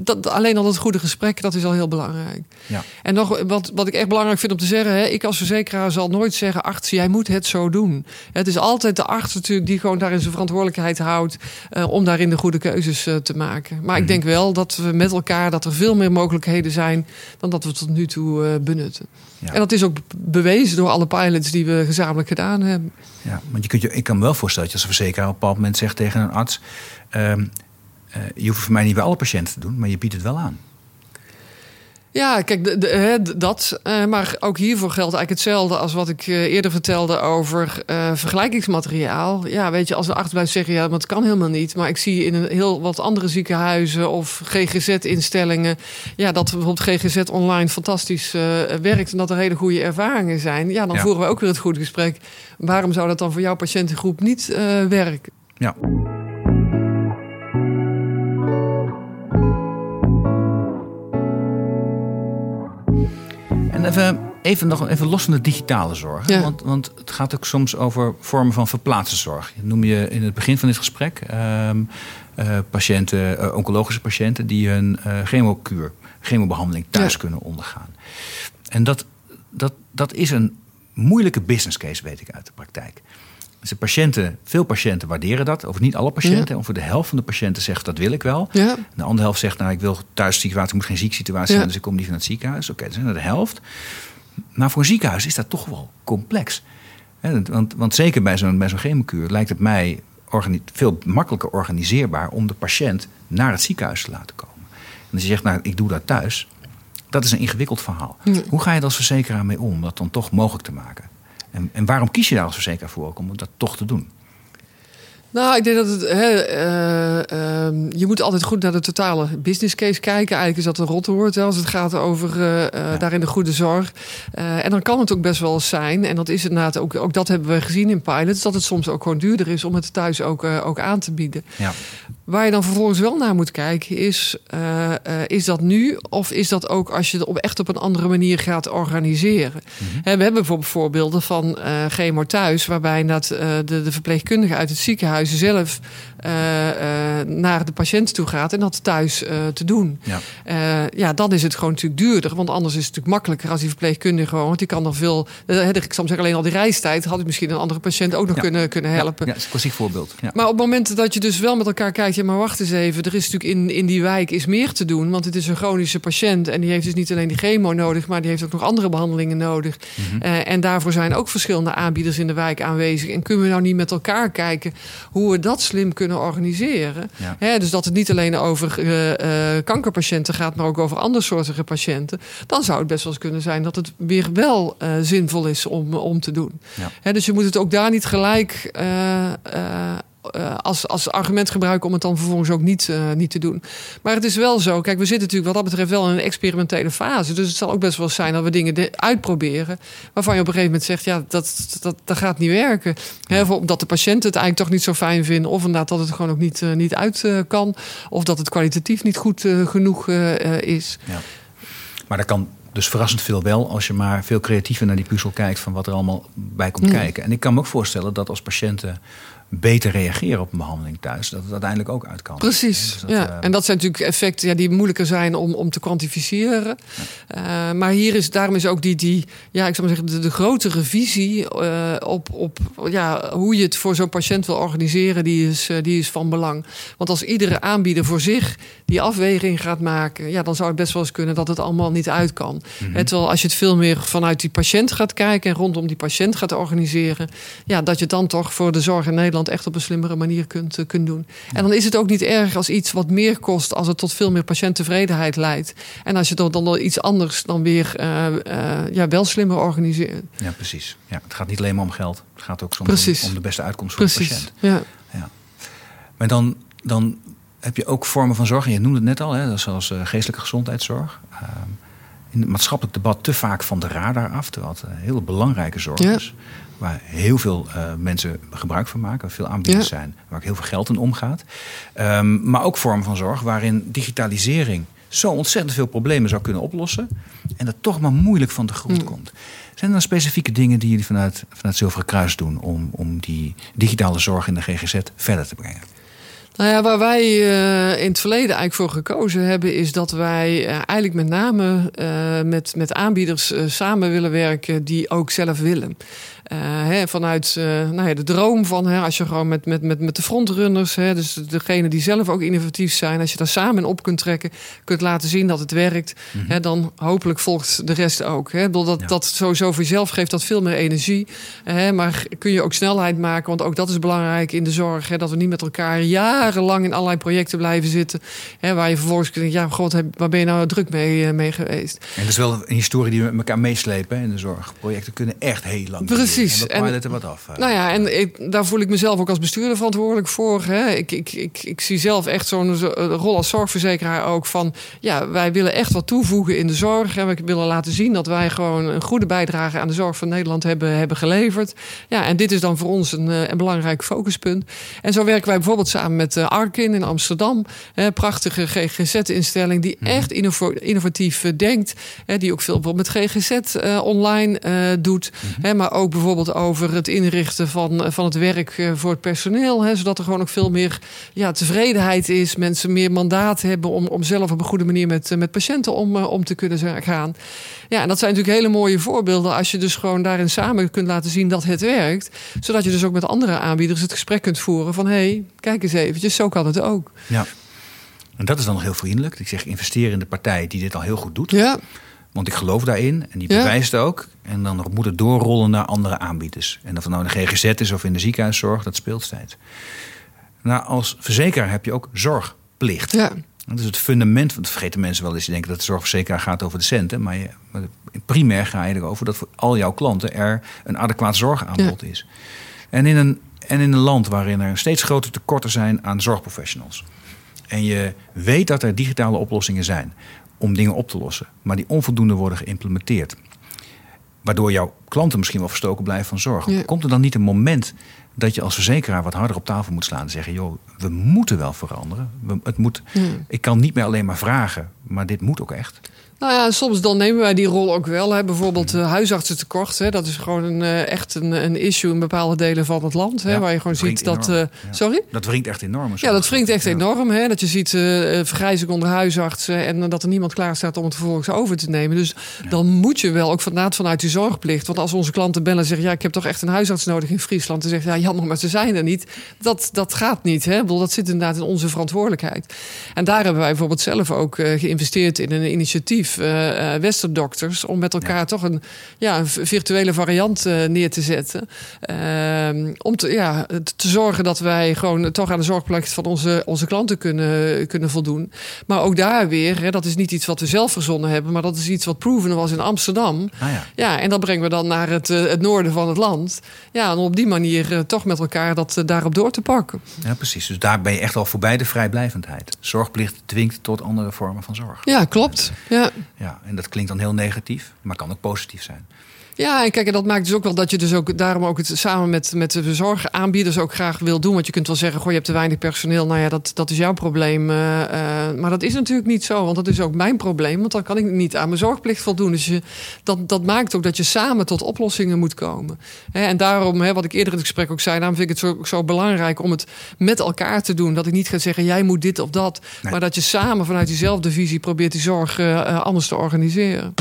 dat, alleen al dat goede gesprek, dat is al heel belangrijk. Ja. En nog wat, wat ik echt belangrijk vind om te zeggen. Hè, ik als verzekeraar zal nooit zeggen, arts, jij moet het zo doen. Het is altijd de arts natuurlijk die gewoon daarin zijn verantwoordelijkheid houdt. Uh, om daarin de goede keuzes uh, te maken. Maar mm. ik denk wel dat we met elkaar, dat er veel meer mogelijkheden zijn dan dat we tot nu toe uh, benutten. Ja. En dat is ook bewezen door alle pilots die we gezamenlijk gedaan hebben. Hebben. Ja, want je kunt je, ik kan me wel voorstellen dat je als verzekeraar op een bepaald moment zegt tegen een arts, Uh, uh, je hoeft het voor mij niet bij alle patiënten te doen, maar je biedt het wel aan. Ja, kijk, de, de, he, dat. Uh, maar ook hiervoor geldt eigenlijk hetzelfde als wat ik uh, eerder vertelde over uh, vergelijkingsmateriaal. Ja, weet je, als een arts blijft zeggen, ja, maar het kan helemaal niet. Maar ik zie in een heel wat andere ziekenhuizen of G G Z-instellingen, ja, dat bijvoorbeeld G G Z online fantastisch uh, werkt en dat er hele goede ervaringen zijn. Ja, dan ja. voeren we ook weer het goede gesprek. Waarom zou dat dan voor jouw patiëntengroep niet uh, werken? Ja. Even, even, nog, even los van de digitale zorg. Ja. Want, want het gaat ook soms over vormen van verplaatste zorg. Dat noem je in het begin van dit gesprek uh, uh, patiënten, uh, oncologische patiënten die hun uh, chemokuur, chemobehandeling thuis ja. kunnen ondergaan. En dat, dat, dat is een moeilijke business case, weet ik uit de praktijk. Dus de patiënten, veel patiënten waarderen dat. Of niet alle patiënten. Ja. Voor de helft van de patiënten zegt, dat wil ik wel. Ja. De andere helft zegt, nou, ik wil thuis situatie, ik moet geen ziek situatie ja. zijn, dus ik kom niet van het ziekenhuis. Oké, okay, dat is naar de helft. Maar voor een ziekenhuis is dat toch wel complex. Want, want zeker bij zo'n, bij zo'n chemokuur lijkt het mij organi- veel makkelijker organiseerbaar om de patiënt naar het ziekenhuis te laten komen. En als je zegt, nou, ik doe dat thuis, dat is een ingewikkeld verhaal. Ja. Hoe ga je dat als verzekeraar mee om, om dat dan toch mogelijk te maken? En, en waarom kies je daar als verzekeraar voor ook om dat toch te doen? Nou, ik denk dat het, he, uh, uh, je moet altijd goed naar de totale business case kijken. Eigenlijk is dat een rotwoord als het gaat over uh, ja. daarin de goede zorg. Uh, en dan kan het ook best wel zijn, en dat is inderdaad ook, ook dat hebben we gezien in pilots, dat het soms ook gewoon duurder is om het thuis ook, uh, ook aan te bieden. Ja. Waar je dan vervolgens wel naar moet kijken is, uh, uh, is dat nu of is dat ook als je het op, echt op een andere manier gaat organiseren? Mm-hmm. He, we hebben bijvoorbeeld voorbeelden van uh, chemo thuis, waarbij inderdaad uh, de, de verpleegkundige uit het ziekenhuis zelf uh, uh, naar de patiënt toe gaat en dat thuis uh, te doen. Ja. Uh, ja, dan is het gewoon natuurlijk duurder, want anders is het natuurlijk makkelijker als die verpleegkundige gewoon, want die kan nog veel, uh, ik zal zeggen alleen al die reistijd, had ik misschien een andere patiënt ook nog ja. kunnen, kunnen helpen. Ja, ja, dat is een klassiek voorbeeld. Ja. Maar op het moment dat je dus wel met elkaar kijkt, ja, maar wacht eens even, er is natuurlijk in, in die wijk is meer te doen, want het is een chronische patiënt en die heeft dus niet alleen die chemo nodig, maar die heeft ook nog andere behandelingen nodig. Mm-hmm. Uh, en daarvoor zijn ook verschillende aanbieders in de wijk aanwezig. En kunnen we nou niet met elkaar kijken hoe we dat slim kunnen organiseren? Ja. Hè, dus dat het niet alleen over uh, uh, kankerpatiënten gaat, maar ook over andersoortige patiënten. Dan zou het best wel eens kunnen zijn dat het weer wel uh, zinvol is om, om te doen. Ja. Hè, dus je moet het ook daar niet gelijk Uh, uh, Uh, als, als argument gebruiken om het dan vervolgens ook niet, uh, niet te doen. Maar het is wel zo. Kijk, we zitten natuurlijk wat dat betreft wel in een experimentele fase. Dus het zal ook best wel zijn dat we dingen de- uitproberen waarvan je op een gegeven moment zegt, ja, dat, dat, dat gaat niet werken. He, omdat de patiënten het eigenlijk toch niet zo fijn vinden, of inderdaad dat het gewoon ook niet, uh, niet uit uh, kan, of dat het kwalitatief niet goed uh, genoeg uh, is. Ja. Maar dat kan dus verrassend veel wel, als je maar veel creatiever naar die puzzel kijkt van wat er allemaal bij komt ja. kijken. En ik kan me ook voorstellen dat als patiënten beter reageren op een behandeling thuis, dat het uiteindelijk ook uit kan. Precies, dus dat, ja. Uh... en dat zijn natuurlijk effecten ja, die moeilijker zijn om, om te kwantificeren. Ja. Uh, maar hier is, daarom is ook die, die ja, ik zou maar zeggen, de, de grotere visie uh, op, op ja, hoe je het voor zo'n patiënt wil organiseren, die is, uh, die is van belang. Want als iedere aanbieder voor zich die afweging gaat maken, ja, dan zou het best wel eens kunnen dat het allemaal niet uit kan. Mm-hmm. He, terwijl als je het veel meer vanuit die patiënt gaat kijken en rondom die patiënt gaat organiseren, ja, dat je dan toch voor de zorg in Nederland echt op een slimmere manier kunt, uh, kunt doen. En dan is het ook niet erg als iets wat meer kost, als het tot veel meer patiënttevredenheid leidt. En als je dan, dan iets anders dan weer uh, uh, ja, wel slimmer organiseert. Ja, precies. Ja, het gaat niet alleen maar om geld. Het gaat ook soms om, om de beste uitkomst voor precies. de patiënt. Ja. Ja. Maar dan, dan heb je ook vormen van zorg. En je noemde het net al, hè, zoals uh, geestelijke gezondheidszorg. Uh, in het maatschappelijk debat te vaak van de radar af, terwijl het een hele belangrijke zorg ja. is, waar heel veel uh, mensen gebruik van maken, veel aanbieders ja. zijn, waar ook heel veel geld in omgaat. Um, maar ook vormen van zorg waarin digitalisering zo ontzettend veel problemen zou kunnen oplossen en dat toch maar moeilijk van de grond mm. komt. Zijn er dan specifieke dingen die jullie vanuit, vanuit Zilveren Kruis doen om, om die digitale zorg in de G G Z verder te brengen? Nou ja, waar wij uh, in het verleden eigenlijk voor gekozen hebben, is dat wij uh, eigenlijk met name uh, met, met aanbieders uh, samen willen werken die ook zelf willen. Uh, he, vanuit uh, nou ja, de droom van he, als je gewoon met, met, met, met de frontrunners, he, dus degenen die zelf ook innovatief zijn, als je daar samen in op kunt trekken, kunt laten zien dat het werkt, mm-hmm. he, dan hopelijk volgt de rest ook. He. Dat, ja. dat sowieso voor jezelf geeft dat veel meer energie. He, maar kun je ook snelheid maken, want ook dat is belangrijk in de zorg, he, dat we niet met elkaar jarenlang in allerlei projecten blijven zitten, he, waar je vervolgens kunt denken, ja, god, waar ben je nou druk mee, uh, mee geweest? En dat is wel een historie die we met elkaar meeslepen he, in de zorg. Projecten kunnen echt heel lang duren. Precies. En dat en, wat af. Nou ja, en ik, daar voel ik mezelf ook als bestuurder verantwoordelijk voor. Hè. Ik, ik, ik, ik zie zelf echt zo'n zo, rol als zorgverzekeraar ook van, ja, wij willen echt wat toevoegen in de zorg. En we willen laten zien dat wij gewoon een goede bijdrage aan de zorg van Nederland hebben, hebben geleverd. Ja, en dit is dan voor ons een, een belangrijk focuspunt. En zo werken wij bijvoorbeeld samen met Arkin in Amsterdam. Hè, prachtige G G Z-instelling die hmm. echt innovo, innovatief denkt. Hè, die ook veel met G G Z uh, online uh, doet. Hmm. Hè, maar ook bijvoorbeeld over het inrichten van, van het werk voor het personeel. Hè, zodat er gewoon ook veel meer ja, tevredenheid is. Mensen meer mandaat hebben om, om zelf op een goede manier met, met patiënten om, om te kunnen gaan. Ja, en dat zijn natuurlijk hele mooie voorbeelden. Als je dus gewoon daarin samen kunt laten zien dat het werkt. Zodat je dus ook met andere aanbieders het gesprek kunt voeren van, hé, hey, kijk eens eventjes, zo kan het ook. Ja, en dat is dan nog heel vriendelijk. Ik zeg, investeer in de partij die dit al heel goed doet. Ja. Want ik geloof daarin en die bewijst ja. ook. En dan moet het doorrollen naar andere aanbieders. En of het nou in de G G Z is of in de ziekenhuiszorg, dat speelt steeds. Nou, als verzekeraar heb je ook zorgplicht. Ja. Dat is het fundament. Dat vergeten mensen wel eens. Die denken dat de zorgverzekeraar gaat over de centen. Maar, je, maar primair ga je erover dat voor al jouw klanten er een adequaat zorgaanbod ja. is. En in, een, en in een land waarin er steeds grotere tekorten zijn aan zorgprofessionals. en je weet dat er digitale oplossingen zijn om dingen op te lossen, maar die onvoldoende worden geïmplementeerd, waardoor jouw klanten misschien wel verstoken blijven van zorg. Ja. Komt er dan niet een moment dat je als verzekeraar wat harder op tafel moet slaan en zeggen, joh, we moeten wel veranderen. We, het moet, ja. Ik kan niet meer alleen maar vragen, maar dit moet ook echt. Nou ja, soms dan nemen wij die rol ook wel. Hè. Bijvoorbeeld ja. huisartsentekort. Hè. Dat is gewoon een, echt een, een issue in bepaalde delen van het land. Hè, ja, waar je gewoon ziet dat... Uh, ja. Sorry? Dat wringt echt enorm. Ja, dat wringt echt ja. enorm. Hè. Dat je ziet uh, vergrijzing onder huisartsen en uh, dat er niemand klaar staat om het vervolgens over te nemen. Dus ja. dan moet je wel ook vanuit, vanuit je zorgplicht. Want als onze klanten bellen en zeggen, ja, ik heb toch echt een huisarts nodig in Friesland. Dan zeggen, ja, jammer, maar ze zijn er niet. Dat, dat gaat niet. Hè. Ik bedoel, dat zit inderdaad in onze verantwoordelijkheid. En daar hebben wij bijvoorbeeld zelf ook uh, geïnvesteerd in een initiatief. Uh, westerdokters, om met elkaar ja. toch een, ja, een virtuele variant uh, neer te zetten. Uh, om te, ja, te zorgen dat wij gewoon toch aan de zorgplicht van onze, onze klanten kunnen, kunnen voldoen. Maar ook daar weer, hè, dat is niet iets wat we zelf verzonnen hebben, maar dat is iets wat proven was in Amsterdam. Ah, ja. ja, en dat brengen we dan naar het, uh, het noorden van het land. Ja, en om op die manier uh, toch met elkaar dat uh, daarop door te pakken. Ja, precies. Dus daar ben je echt al voorbij de vrijblijvendheid. Zorgplicht dwingt tot andere vormen van zorg. Ja, klopt. Ja. Ja, en dat klinkt dan heel negatief, maar kan ook positief zijn. Ja, en kijk, en dat maakt dus ook wel dat je dus ook daarom ook het samen met, met de zorgaanbieders ook graag wil doen. Want je kunt wel zeggen, goh, je hebt te weinig personeel. Nou ja, dat, dat is jouw probleem. Uh, maar dat is natuurlijk niet zo, want dat is ook mijn probleem. Want dan kan ik niet aan mijn zorgplicht voldoen. Dus je, dat, dat maakt ook dat je samen tot oplossingen moet komen. He, en daarom, he, wat ik eerder in het gesprek ook zei, daarom vind ik het zo, zo belangrijk om het met elkaar te doen. Dat ik niet ga zeggen, jij moet dit of dat. Nee. Maar dat je samen vanuit diezelfde visie probeert die zorg uh, anders te organiseren.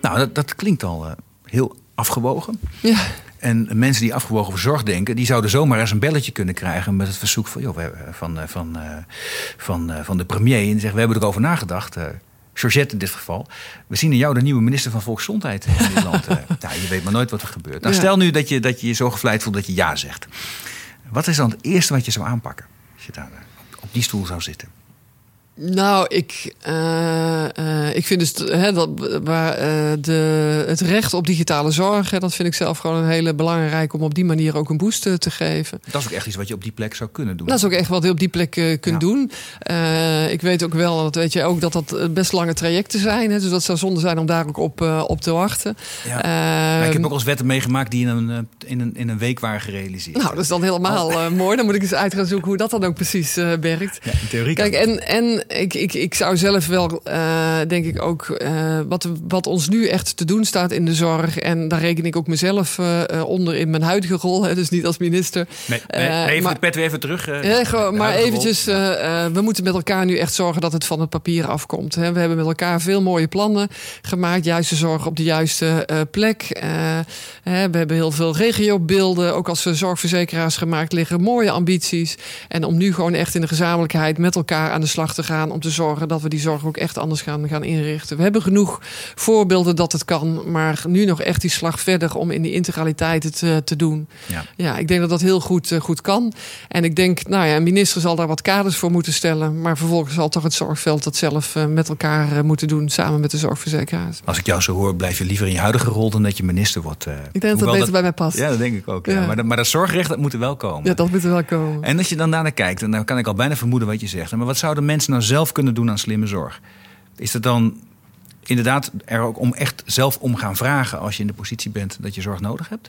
Nou, dat, dat klinkt al uh, heel afgewogen. Ja. En mensen die afgewogen over zorg denken, die zouden zomaar eens een belletje kunnen krijgen met het verzoek van, joh, we hebben, van, van, van, van de premier. En die zegt, we hebben erover nagedacht. Uh, Georgette in dit geval. We zien in jou de nieuwe minister van Volksgezondheid in dit land. Uh, nou, je weet maar nooit wat er gebeurt. Nou, ja. Stel nu dat je, dat je je zo gevleid voelt dat je ja zegt. Wat is dan het eerste wat je zou aanpakken? Als je daar uh, op die stoel zou zitten. Nou, ik, uh, uh, ik vind dus he, dat, waar, uh, de, het recht op digitale zorg, he, dat vind ik zelf gewoon een hele belangrijk om op die manier ook een boost te geven. Dat is ook echt iets wat je op die plek zou kunnen doen. Dat is ook echt wat je op die plek uh, kunt ja. doen. Uh, ik weet ook wel, dat weet je ook, dat dat best lange trajecten zijn. He, dus dat zou zonde zijn om daar ook op, uh, op te wachten. Ja. Uh, ja, ik heb ook als wetten meegemaakt die in een, in, een, in een week waren gerealiseerd. Nou, dat is dan helemaal oh. uh, mooi. Dan moet ik eens uit gaan zoeken hoe dat dan ook precies uh, werkt. Ja, in theorie. Kijk, en, en Ik, ik, ik zou zelf wel, uh, denk ik ook, uh, wat, wat ons nu echt te doen staat in de zorg. En daar reken ik ook mezelf uh, onder in mijn huidige rol. Hè, dus niet als minister. Nee, nee, uh, even maar, de pet weer even terug. Uh, ja, gewoon, maar eventjes, uh, uh, we moeten met elkaar nu echt zorgen dat het van het papier afkomt. Hè. We hebben met elkaar veel mooie plannen gemaakt. Juiste zorg op de juiste uh, plek. Uh, hè, we hebben heel veel regiobeelden, ook als zorgverzekeraars gemaakt liggen. Mooie ambities. En om nu gewoon echt in de gezamenlijkheid met elkaar aan de slag te gaan. Om te zorgen dat we die zorg ook echt anders gaan, gaan inrichten. We hebben genoeg voorbeelden dat het kan. Maar nu nog echt die slag verder om in die integraliteit het uh, te doen. Ja. ja, ik denk dat dat heel goed, uh, goed kan. En ik denk, nou ja, een minister zal daar wat kaders voor moeten stellen. Maar vervolgens zal toch het zorgveld dat zelf uh, met elkaar uh, moeten doen. Samen met de zorgverzekeraars. Als ik jou zo hoor, blijf je liever in je huidige rol dan dat je minister wordt. Uh, ik denk dat dat beter dat, bij mij past. Ja, dat denk ik ook. Ja. Ja. Maar, dat, maar dat zorgrecht, dat moet er wel komen. Ja, dat moet er wel komen. En als je dan daarnaar kijkt, en dan kan ik al bijna vermoeden wat je zegt. Maar wat zouden mensen nou zelf kunnen doen aan slimme zorg? Is dat dan inderdaad er ook om echt zelf om gaan vragen als je in de positie bent dat je zorg nodig hebt?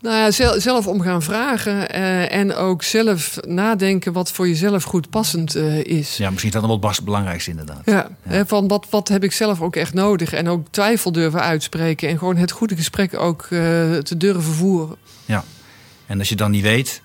Nou ja, zelf om gaan vragen eh, en ook zelf nadenken wat voor jezelf goed passend eh, is. Ja, misschien is dat dan wel het belangrijkste inderdaad. Ja, ja. Van wat, wat heb ik zelf ook echt nodig? En ook twijfel durven uitspreken en gewoon het goede gesprek ook eh, te durven voeren. Ja, en als je dan niet weet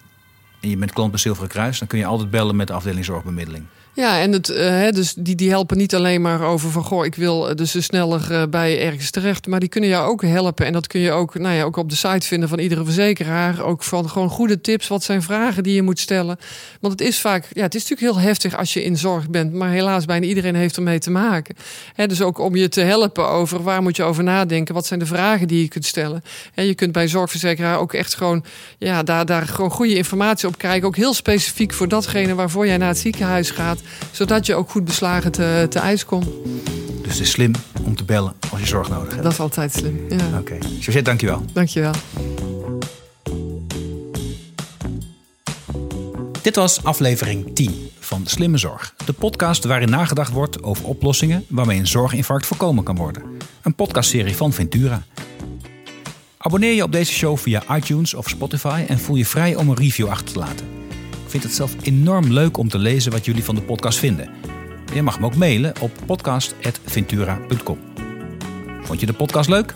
en je bent klant bij Zilveren Kruis, dan kun je altijd bellen met de afdeling zorgbemiddeling. Ja, en het, uh, dus die, die helpen niet alleen maar over van, goh, ik wil dus sneller uh, bij ergens terecht. Maar die kunnen jou ook helpen. En dat kun je ook, nou ja, ook op de site vinden van iedere verzekeraar. Ook van gewoon goede tips. Wat zijn vragen die je moet stellen? Want het is vaak, ja, het is natuurlijk heel heftig als je in zorg bent. Maar helaas, bijna iedereen heeft ermee te maken. He, dus ook om je te helpen over waar moet je over nadenken? Wat zijn de vragen die je kunt stellen? He, je kunt bij een zorgverzekeraar ook echt gewoon, ja, daar, daar gewoon goede informatie op krijgen. Ook heel specifiek voor datgene waarvoor jij naar het ziekenhuis gaat. Zodat je ook goed beslagen te, te ijs komt. Dus het is slim om te bellen als je zorg nodig hebt. Dat is altijd slim, ja. Oké, okay. Georgette, dank je wel. Dank je wel. Dit was aflevering tien van Slimme Zorg. De podcast waarin nagedacht wordt over oplossingen waarmee een zorginfarct voorkomen kan worden. Een podcastserie van Vintura. Abonneer je op deze show via iTunes of Spotify en voel je vrij om een review achter te laten. Ik vind het zelf enorm leuk om te lezen wat jullie van de podcast vinden. Je mag me ook mailen op podcast apenstaartje vintura punt com. Vond je de podcast leuk?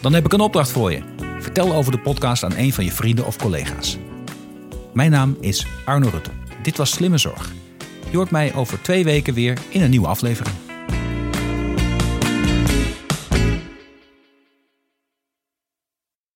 Dan heb ik een opdracht voor je. Vertel over de podcast aan een van je vrienden of collega's. Mijn naam is Arno Rutte. Dit was Slimme Zorg. Je hoort mij over twee weken weer in een nieuwe aflevering.